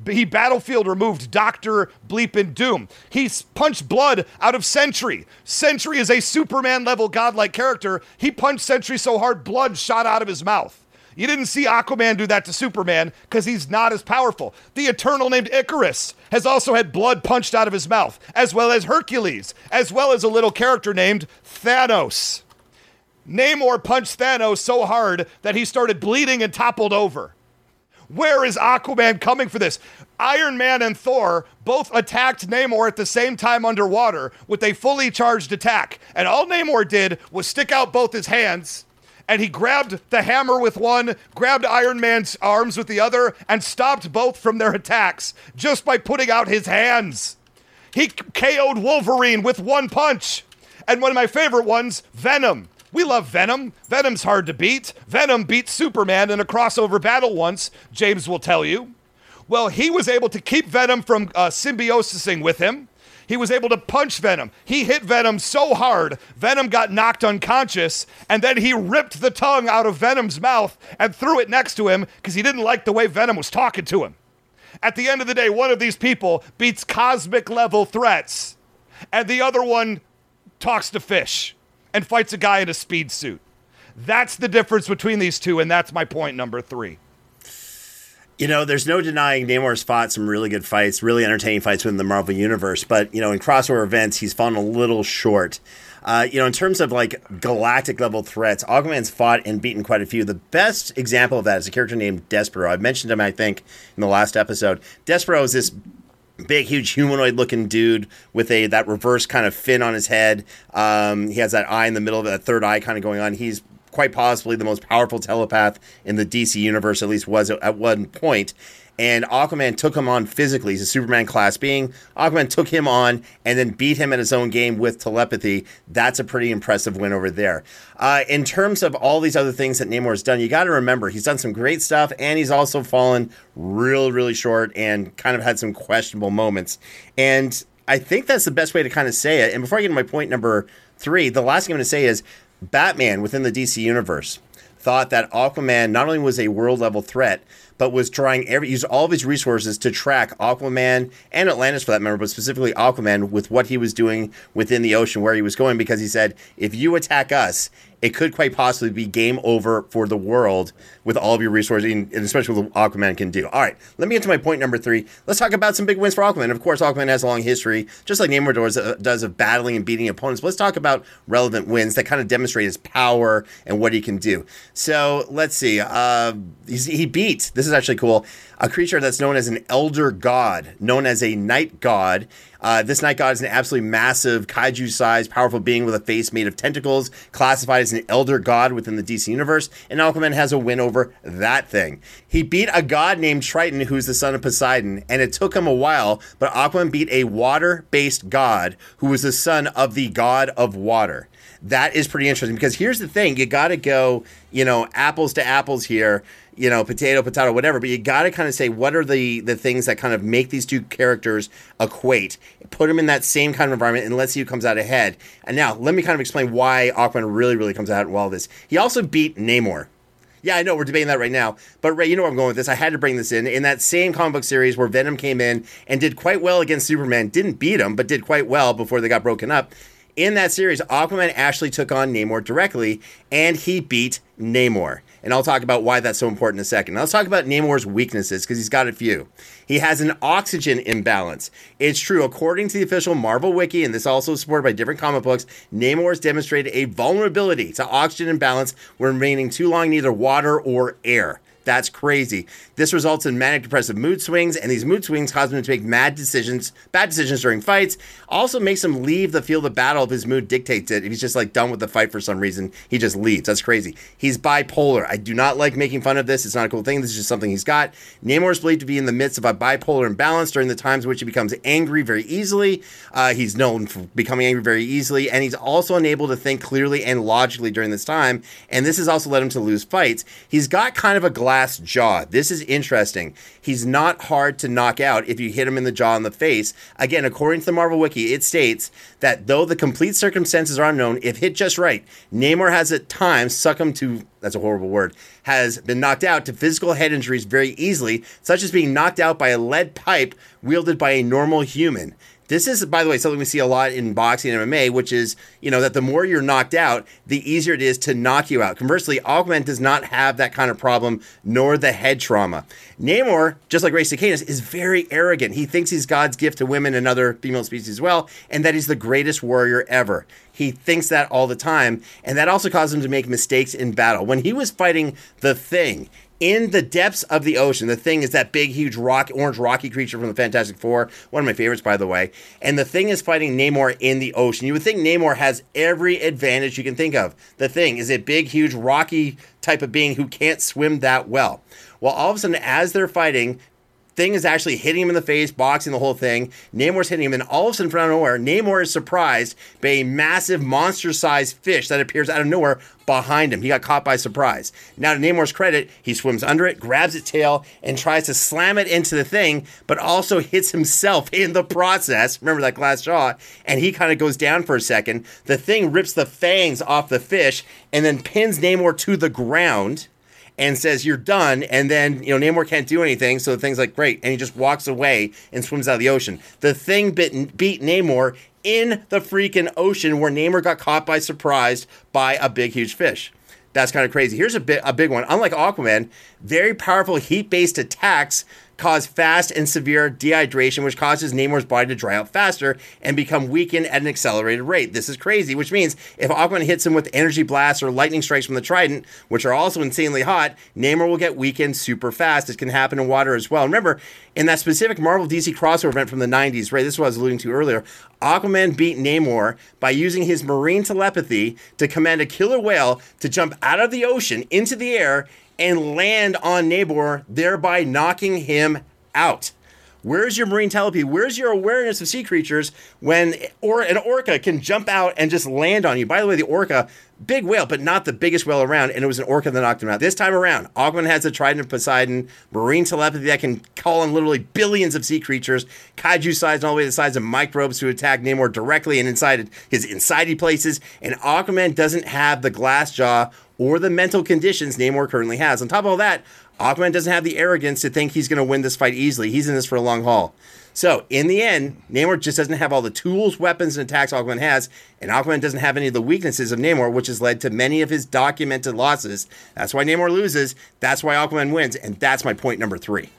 He battlefield removed Doctor Bleepin' Doom. He punched blood out of Sentry. Sentry is a Superman-level godlike character. He punched Sentry so hard, blood shot out of his mouth. You didn't see Aquaman do that to Superman because he's not as powerful. The Eternal named Icarus has also had blood punched out of his mouth, as well as Hercules, as well as a little character named Thanos. Namor punched Thanos so hard that he started bleeding and toppled over. Where is Aquaman coming for this? Iron Man and Thor both attacked Namor at the same time underwater with a fully charged attack. And all Namor did was stick out both his hands, and he grabbed the hammer with one, grabbed Iron Man's arms with the other, and stopped both from their attacks just by putting out his hands. He K O'd Wolverine with one punch. And one of my favorite ones, Venom. We love Venom. Venom's hard to beat. Venom beat Superman in a crossover battle once, James will tell you. Well, he was able to keep Venom from uh, symbiosis-ing with him. He was able to punch Venom. He hit Venom so hard, Venom got knocked unconscious, and then he ripped the tongue out of Venom's mouth and threw it next to him because he didn't like the way Venom was talking to him. At the end of the day, one of these people beats cosmic-level threats, and the other one talks to fish and fights a guy in a speed suit. That's the difference between these two, and that's my point number three. You know, there's no denying Namor's fought some really good fights, really entertaining fights within the Marvel Universe. But, you know, in crossover events, he's fallen a little short. Uh, you know, in terms of, like, galactic-level threats, Aquaman's fought and beaten quite a few. The best example of that is a character named Despero. I mentioned him, I think, in the last episode. Despero is this big, huge humanoid-looking dude with a that reverse kind of fin on his head. Um, he has that eye in the middle of it, that third eye kind of going on. He's quite possibly the most powerful telepath in the D C universe, at least was at one point. And Aquaman took him on physically. He's a Superman class being. Aquaman took him on and then beat him in his own game with telepathy. That's a pretty impressive win over there. Uh, in terms of all these other things that Namor's done, you got to remember he's done some great stuff, and he's also fallen real, really short and kind of had some questionable moments. And I think that's the best way to kind of say it. And before I get to my point number three, the last thing I'm going to say is, Batman within the D C universe thought that Aquaman not only was a world-level threat, but was trying every use all of his resources to track Aquaman and Atlantis for that matter, but specifically Aquaman with what he was doing within the ocean, where he was going, because he said, if you attack us, it could quite possibly be game over for the world with all of your resources, and especially what Aquaman can do. All right, let me get to my point number three. Let's talk about some big wins for Aquaman. Of course, Aquaman has a long history, just like Namor does, uh, does of battling and beating opponents. But let's talk about relevant wins that kind of demonstrate his power and what he can do. So let's see. Uh, he beat, this is actually cool, a creature that's known as an elder god, known as a night god. Uh, this night god is an absolutely massive, kaiju-sized, powerful being with a face made of tentacles, classified as an elder god within the D C universe, and Aquaman has a win over that thing. He beat a god named Triton, who's the son of Poseidon, and it took him a while, but Aquaman beat a water-based god who was the son of the god of water. That is pretty interesting, because here's the thing. You got to go, you know, apples to apples here, you know, potato, potato, whatever. But you got to kind of say, what are the the things that kind of make these two characters equate? Put them in that same kind of environment and let's see who comes out ahead. And now let me kind of explain why Aquaman really, really comes out in all this. He also beat Namor. Yeah, I know we're debating that right now, but Ray, you know where I'm going with this. I had to bring this in. In that same comic book series where Venom came in and did quite well against Superman, didn't beat him, but did quite well before they got broken up. In that series, Aquaman actually took on Namor directly, and he beat Namor. And I'll talk about why that's so important in a second. Now, let's talk about Namor's weaknesses, because he's got a few. He has an oxygen imbalance. It's true. According to the official Marvel Wiki, and this also is supported by different comic books, Namor has demonstrated a vulnerability to oxygen imbalance when remaining too long in either water or air. That's crazy. This results in manic depressive mood swings, and these mood swings cause him to make mad decisions, bad decisions during fights. Also makes him leave the field of battle if his mood dictates it. If he's just like done with the fight for some reason, he just leaves. That's crazy. He's bipolar. I do not like making fun of this. It's not a cool thing. This is just something he's got. Namor is believed to be in the midst of a bipolar imbalance during the times in which he becomes angry very easily. Uh, he's known for becoming angry very easily, and he's also unable to think clearly and logically during this time, and this has also led him to lose fights. He's got kind of a glass jaw. This is interesting. He's not hard to knock out if you hit him in the jaw and the face. Again, according to the Marvel Wiki, it states that though the complete circumstances are unknown, if hit just right, Namor has at times succumbed to, that's a horrible word, has been knocked out to physical head injuries very easily, such as being knocked out by a lead pipe wielded by a normal human. This is, by the way, something we see a lot in boxing and M M A, which is, you know, that the more you're knocked out, the easier it is to knock you out. Conversely, Aquaman does not have that kind of problem, nor the head trauma. Namor, just like Ray Sicanus, is very arrogant. He thinks he's God's gift to women and other female species as well, and that he's the greatest warrior ever. He thinks that all the time, and that also caused him to make mistakes in battle. When he was fighting The Thing in the depths of the ocean, The Thing is that big, huge, rock, orange, rocky creature from the Fantastic Four. One of my favorites, by the way. And The Thing is fighting Namor in the ocean. You would think Namor has every advantage you can think of. The Thing is a big, huge, rocky type of being who can't swim that well. Well, all of a sudden, as they're fighting, Thing is actually hitting him in the face, boxing the whole thing. Namor's hitting him, and all of a sudden, from out of nowhere, Namor is surprised by a massive monster-sized fish that appears out of nowhere behind him. He got caught by surprise. Now, to Namor's credit, he swims under it, grabs its tail, and tries to slam it into the thing, but also hits himself in the process. Remember that glass jaw? And he kind of goes down for a second. The thing rips the fangs off the fish and then pins Namor to the ground and says, you're done, and then, you know, Namor can't do anything, so the thing's like, great, and he just walks away and swims out of the ocean. The thing bit, beat Namor in the freaking ocean where Namor got caught by surprise by a big, huge fish. That's kind of crazy. Here's a, bi- a big one. Unlike Aquaman, very powerful heat-based attacks cause fast and severe dehydration, which causes Namor's body to dry out faster and become weakened at an accelerated rate. This is crazy, which means if Aquaman hits him with energy blasts or lightning strikes from the Trident, which are also insanely hot, Namor will get weakened super fast. This can happen in water as well. And remember, in that specific Marvel D C crossover event from the nineties, Ray, this is what I was alluding to earlier, Aquaman beat Namor by using his marine telepathy to command a killer whale to jump out of the ocean into the air and land on Namor, thereby knocking him out. Where's your marine telepathy? Where's your awareness of sea creatures when or an orca can jump out and just land on you? By the way, the orca, big whale, but not the biggest whale around, and it was an orca that knocked him out. This time around, Aquaman has the Trident of Poseidon, marine telepathy that can call on literally billions of sea creatures, kaiju-sized all the way to the size of microbes to attack Namor directly and inside his insidey places, and Aquaman doesn't have the glass jaw or the mental conditions Namor currently has. On top of all that, Aquaman doesn't have the arrogance to think he's going to win this fight easily. He's in this for a long haul. So, in the end, Namor just doesn't have all the tools, weapons, and attacks Aquaman has, and Aquaman doesn't have any of the weaknesses of Namor, which has led to many of his documented losses. That's why Namor loses. That's why Aquaman wins, and that's my point number three.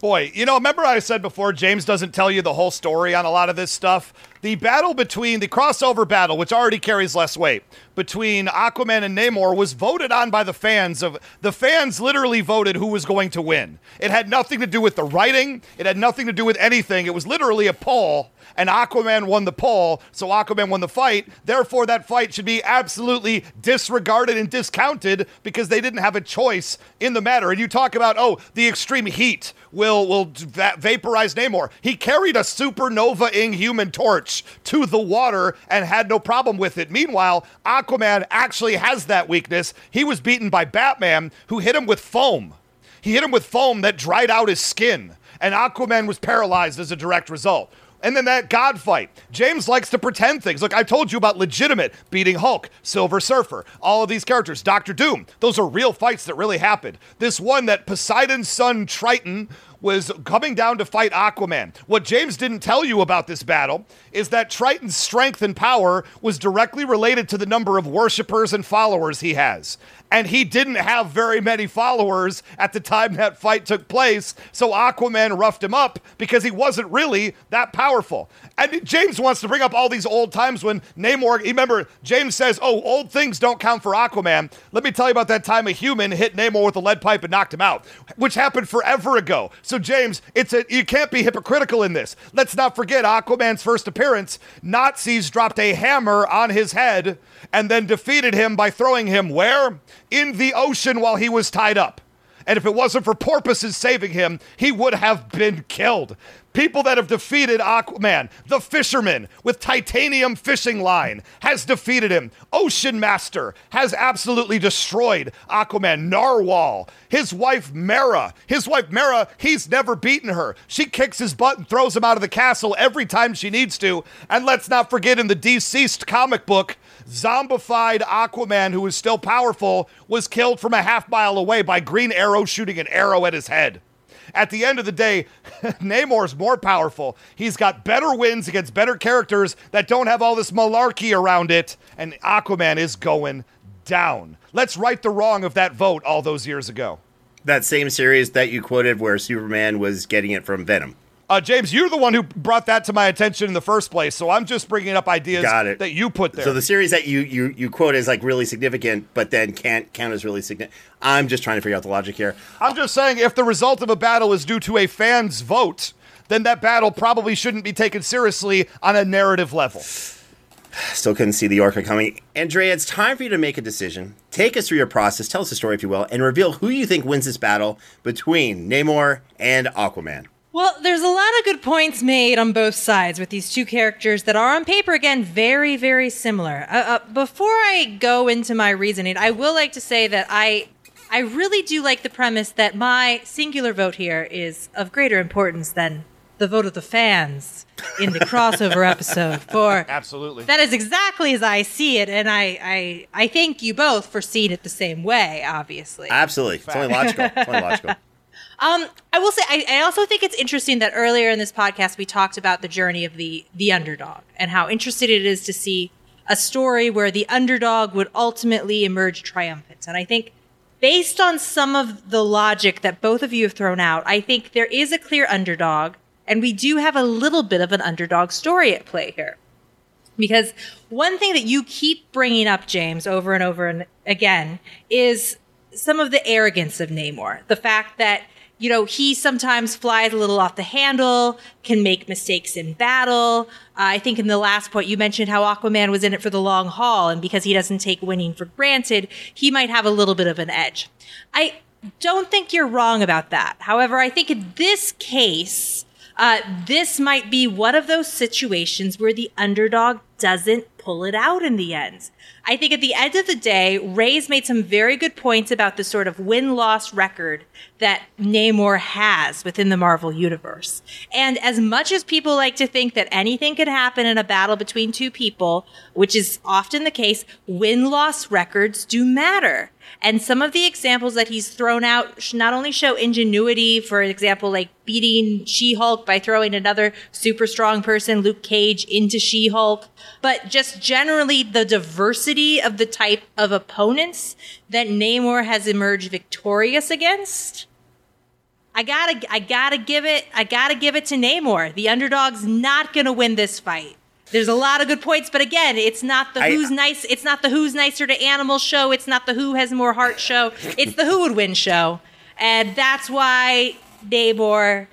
Boy, you know, remember I said before, James doesn't tell you the whole story on a lot of this stuff. The battle between, the crossover battle, which already carries less weight, between Aquaman and Namor was voted on by the fans. Of the fans literally voted who was going to win. It had nothing to do with the writing. It had nothing to do with anything. It was literally a poll, and Aquaman won the poll, so Aquaman won the fight. Therefore, that fight should be absolutely disregarded and discounted because they didn't have a choice in the matter. And you talk about, oh, the extreme heat will, will va- vaporize Namor. He carried a supernova-ing Human Torch to the water and had no problem with it. Meanwhile, Aquaman actually has that weakness. He was beaten by Batman, who hit him with foam. He hit him with foam that dried out his skin, and Aquaman was paralyzed as a direct result. And then that God fight. James likes to pretend things. Look, I told you about legitimate beating Hulk, Silver Surfer, all of these characters, Doctor Doom. Those are real fights that really happened. This one that Poseidon's son Triton was coming down to fight Aquaman. What James didn't tell you about this battle is that Triton's strength and power was directly related to the number of worshipers and followers he has. And he didn't have very many followers at the time that fight took place, so Aquaman roughed him up because he wasn't really that powerful. And James wants to bring up all these old times when Namor, remember, James says, oh, old things don't count for Aquaman. Let me tell you about that time a human hit Namor with a lead pipe and knocked him out, which happened forever ago. So James, it's a, you can't be hypocritical in this. Let's not forget Aquaman's first appearance. Nazis dropped a hammer on his head and then defeated him by throwing him where? In the ocean while he was tied up. And if it wasn't for porpoises saving him, he would have been killed. People that have defeated Aquaman, the fisherman with titanium fishing line has defeated him. Ocean Master has absolutely destroyed Aquaman. Narwhal, his wife Mera, his wife Mera, he's never beaten her. She kicks his butt and throws him out of the castle every time she needs to. And let's not forget in the deceased comic book, zombified Aquaman, who is still powerful, was killed from a half mile away by Green Arrow shooting an arrow at his head. At the end of the day, Namor's more powerful. He's got better wins against better characters that don't have all this malarkey around it, and Aquaman is going down. Let's right the wrong of that vote all those years ago. That same series that you quoted where Superman was getting it from Venom. Uh, James, you're the one who brought that to my attention in the first place, so I'm just bringing up ideas that you put there. So the series that you, you, you quote is like really significant, but then can't count as really significant. I'm just trying to figure out the logic here. I'm just saying if the result of a battle is due to a fan's vote, then that battle probably shouldn't be taken seriously on a narrative level. Still couldn't see the Orca coming. Andrea, it's time for you to make a decision. Take us through your process, tell us the story if you will, and reveal who you think wins this battle between Namor and Aquaman. Well, there's a lot of good points made on both sides with these two characters that are on paper, again, very, very similar. Uh, uh, before I go into my reasoning, I will like to say that I I really do like the premise that my singular vote here is of greater importance than the vote of the fans in the crossover episode. For absolutely. That is exactly as I see it, and I, I, I thank you both for seeing it the same way, obviously. Absolutely. Fact. It's only logical. It's only logical. Um, I will say, I, I also think it's interesting that earlier in this podcast, we talked about the journey of the, the underdog and how interesting it is to see a story where the underdog would ultimately emerge triumphant. And I think based on some of the logic that both of you have thrown out, I think there is a clear underdog, and we do have a little bit of an underdog story at play here. Because one thing that you keep bringing up, James, over and over and again, is some of the arrogance of Namor, the fact that you know, he sometimes flies a little off the handle, can make mistakes in battle. Uh, I think in the last point, you mentioned how Aquaman was in it for the long haul, and because he doesn't take winning for granted, he might have a little bit of an edge. I don't think you're wrong about that. However, I think in this case, uh, this might be one of those situations where the underdog doesn't pull it out in the end. I think at the end of the day, Ray's made some very good points about the sort of win-loss record that Namor has within the Marvel Universe. And as much as people like to think that anything could happen in a battle between two people, which is often the case, win-loss records do matter. And some of the examples that he's thrown out not only show ingenuity, for example, like beating She-Hulk by throwing another super strong person, Luke Cage, into She-Hulk, but just generally the diversity of the type of opponents that Namor has emerged victorious against. I gotta, I gotta give it, I gotta give it to Namor. The underdog's not gonna win this fight. There's a lot of good points, but again, it's not the I, who's nice. It's not the who's nicer to animals show. It's not the who has more heart show. It's the who would win show, and that's why Namor,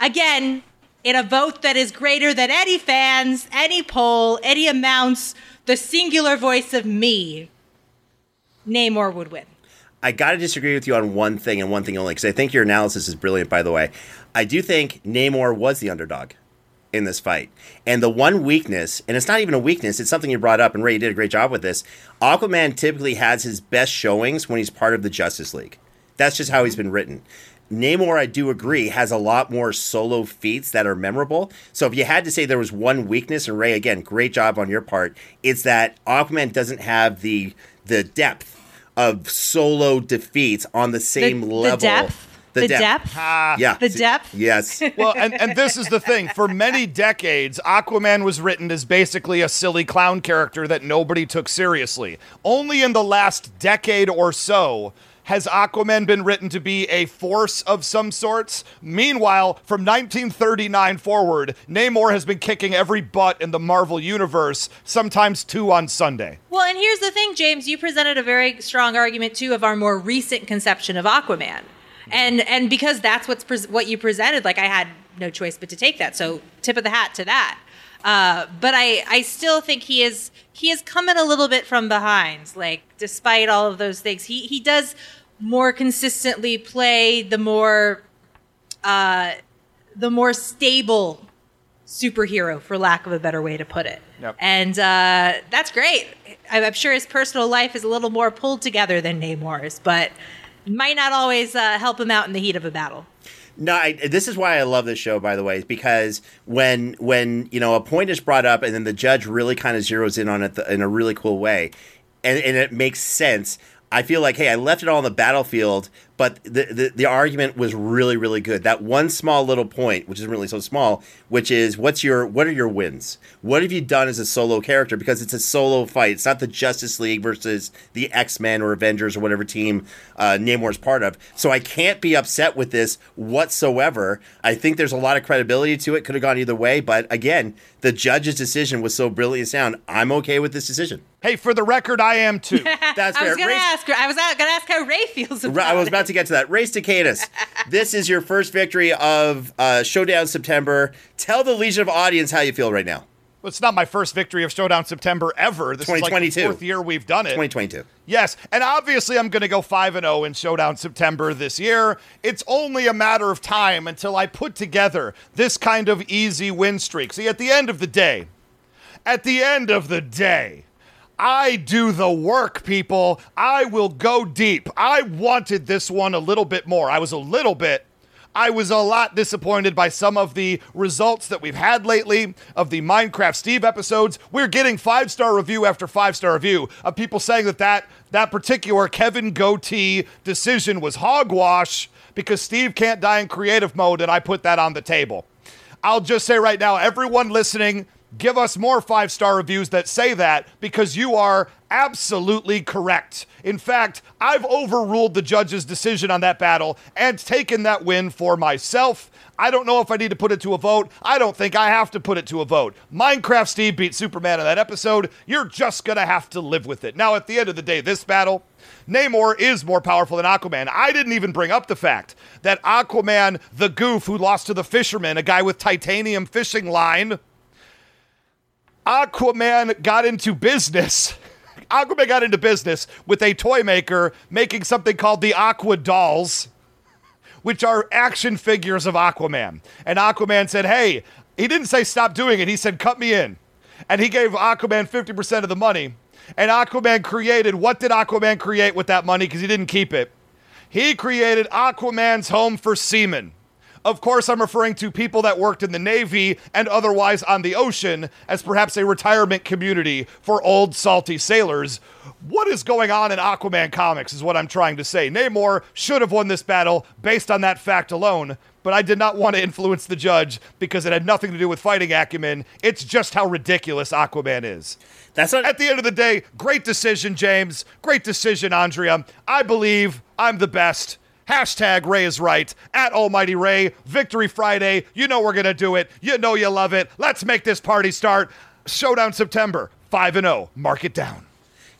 again, in a vote that is greater than any fans, any poll, any amounts, the singular voice of me, Namor would win. I got to disagree with you on one thing and one thing only, because I think your analysis is brilliant, by the way. I do think Namor was the underdog in this fight. And the one weakness, and it's not even a weakness, it's something you brought up, and Ray, you did a great job with this. Aquaman typically has his best showings when he's part of the Justice League. That's just how he's been written. Namor, I do agree, has a lot more solo feats that are memorable. So if you had to say there was one weakness, and Ray, again, great job on your part, it's that Aquaman doesn't have the the depth of solo defeats on the same the, level. The depth. The, the depth. depth. Ah, yeah. The depth. Yes. Well, and, and this is the thing. For many decades, Aquaman was written as basically a silly clown character that nobody took seriously. Only in the last decade or so has Aquaman been written to be a force of some sorts. Meanwhile, from nineteen thirty-nine forward, Namor has been kicking every butt in the Marvel Universe, sometimes two on Sunday. Well, and here's the thing, James. You presented a very strong argument, too, of our more recent conception of Aquaman. And and because that's what's pre- what you presented, like, I had no choice but to take that. So tip of the hat to that. Uh, but I, I still think he is he is coming a little bit from behind, like, despite all of those things. He, he does... more consistently play the more uh, the more stable superhero, for lack of a better way to put it. Yep. And uh, that's great. I'm sure his personal life is a little more pulled together than Namor's, but might not always uh, help him out in the heat of a battle. No, I, this is why I love this show, by the way, because when when you know a point is brought up and then the judge really kind of zeroes in on it in a really cool way, and, and it makes sense. I feel like, hey, I left it all on the battlefield, but the, the the argument was really, really good. That one small little point, which isn't really so small, which is what's your what are your wins? What have you done as a solo character? Because it's a solo fight. It's not the Justice League versus the X-Men or Avengers or whatever team uh, Namor's part of. So I can't be upset with this whatsoever. I think there's a lot of credibility to it. Could have gone either way. But again, the judge's decision was so brilliant and sound. I'm okay with this decision. Hey, for the record, I am too. That's fair. I was going to ask, I was going to ask how Ray feels about it. I was about to get to that. Ray Staccatus, this is your first victory of uh, Showdown September. Tell the Legion of Audience how you feel right now. Well, it's not my first victory of Showdown September ever. This is like the fourth year we've done it. twenty twenty-two. Yes, and obviously I'm going to go five and oh in Showdown September this year. It's only a matter of time until I put together this kind of easy win streak. See, at the end of the day, at the end of the day, I do the work, people. I will go deep. I wanted this one a little bit more. I was a little bit, I was a lot disappointed by some of the results that we've had lately of the Minecraft Steve episodes. We're getting five-star review after five-star review of people saying that that, that particular Kevin Goatee decision was hogwash because Steve can't die in creative mode, and I put that on the table. I'll just say right now, everyone listening, give us more five-star reviews that say that, because you are absolutely correct. In fact, I've overruled the judge's decision on that battle and taken that win for myself. I don't know if I need to put it to a vote. I don't think I have to put it to a vote. Minecraft Steve beat Superman in that episode. You're just going to have to live with it. Now, at the end of the day, this battle, Namor is more powerful than Aquaman. I didn't even bring up the fact that Aquaman, the goof who lost to the fisherman, a guy with titanium fishing line, Aquaman got into business. Aquaman got into business with a toy maker making something called the Aqua Dolls, which are action figures of Aquaman. And Aquaman said, hey, he didn't say stop doing it. He said, cut me in. And he gave Aquaman fifty percent of the money. And Aquaman created, what did Aquaman create with that money? Because he didn't keep it. He created Aquaman's Home for Seamen, Of course, I'm referring to people that worked in the Navy and otherwise on the ocean as perhaps a retirement community for old salty sailors. What is going on in Aquaman comics is what I'm trying to say. Namor should have won this battle based on that fact alone, but I did not want to influence the judge because it had nothing to do with fighting acumen. It's just how ridiculous Aquaman is. That's not- At the end of the day, great decision, James. Great decision, Andrea. I believe I'm the best. Hashtag Ray is right. At Almighty Ray. Victory Friday. You know we're going to do it. You know you love it. Let's make this party start. Showdown September. five and oh. Mark it down.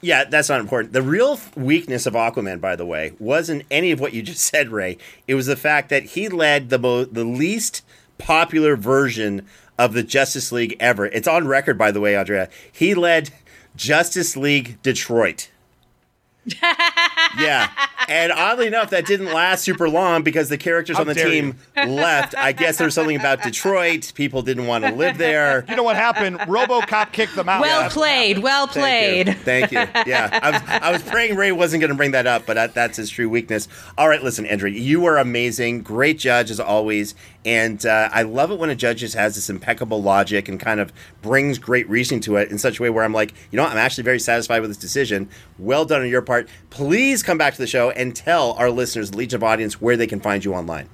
Yeah, that's not important. The real weakness of Aquaman, by the way, wasn't any of what you just said, Ray. It was the fact that he led the mo- the least popular version of the Justice League ever. It's on record, by the way, Andrea. He led Justice League Detroit. Yeah. And oddly enough, that didn't last super long because the characters How on the team you. left. I guess there was something about Detroit. People didn't want to live there. You know what happened? RoboCop kicked them out. Well yeah, played. Well played. Thank you. Thank you. Yeah. I was, I was praying Ray wasn't going to bring that up, but that, that's his true weakness. All right. Listen, Andrew, you are amazing. Great judge as always. And uh, I love it when a judge just has this impeccable logic and kind of brings great reasoning to it in such a way where I'm like, you know what? I'm actually very satisfied with this decision. Well done on your part. Please come back to the show and tell our listeners, the Legion of Audience, where they can find you online.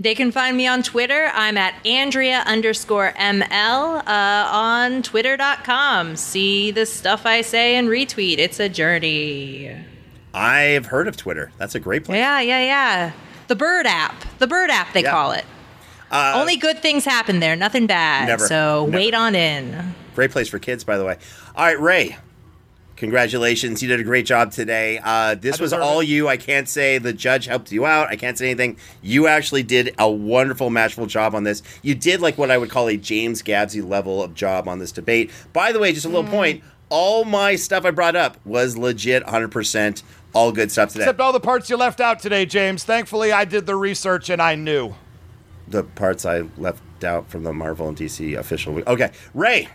They can find me on Twitter. I'm at Andrea underscore M L uh, on Twitter dot com. See the stuff I say and retweet. It's a journey. I've heard of Twitter. That's a great place. Yeah, yeah, yeah. The Bird app. The Bird app, they yeah. call it. Uh, Only good things happen there. Nothing bad. Never, so never. Wait on in. Great place for kids, by the way. All right, Ray. Congratulations. You did a great job today. Uh, this was all it. you. I can't say the judge helped you out. I can't say anything. You actually did a wonderful, masterful job on this. You did like what I would call a James Gabsy level of job on this debate. By the way, just a little mm. point, all my stuff I brought up was legit one hundred percent all good stuff today. Except all the parts you left out today, James. Thankfully, I did the research and I knew. The parts I left out from the Marvel and D C official. Okay. Ray,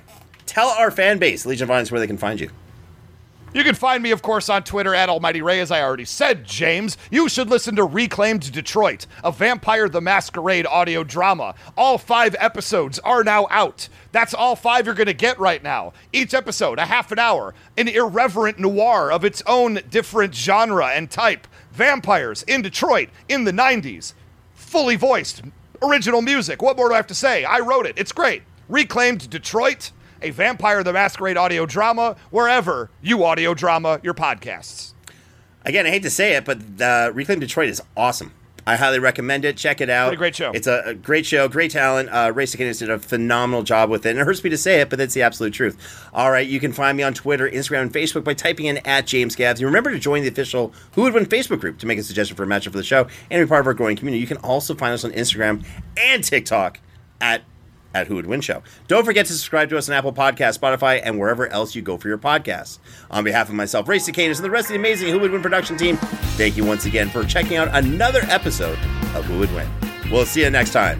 tell our fan base, Legion of Audience, where they can find you. You can find me, of course, on Twitter at Almighty Ray, as I already said, James. You should listen to Reclaimed Detroit, a Vampire the Masquerade audio drama. All five episodes are now out. That's all five you're going to get right now. Each episode, a half an hour, an irreverent noir of its own different genre and type. Vampires in Detroit in the nineties. Fully voiced. Original music. What more do I have to say? I wrote it. It's great. Reclaimed Detroit, a Vampire the Masquerade audio drama, wherever you audio drama your podcasts. Again, I hate to say it, but uh, Reclaimed Detroit is awesome. I highly recommend it. Check it out. It's a great show. It's a, a great show, great talent. Uh, Ray Sikinis did a phenomenal job with it. And it hurts me to say it, but that's the absolute truth. All right, you can find me on Twitter, Instagram, and Facebook by typing in at James Gabs. And remember to join the official Who Would Win Facebook group to make a suggestion for a matchup for the show and be part of our growing community. You can also find us on Instagram and TikTok at at Who Would Win Show. Don't forget to subscribe to us on Apple Podcasts, Spotify, and wherever else you go for your podcasts. On behalf of myself, Ray Sikinis, and the rest of the amazing Who Would Win production team, thank you once again for checking out another episode of Who Would Win. We'll see you next time.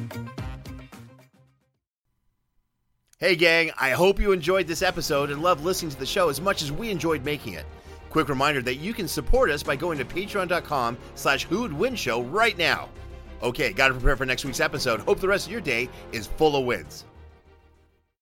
Hey gang, I hope you enjoyed this episode and loved listening to the show as much as we enjoyed making it. Quick reminder that you can support us by going to patreon.com slash Hoodwin Show right now. Okay, gotta prepare for next week's episode. Hope the rest of your day is full of wins.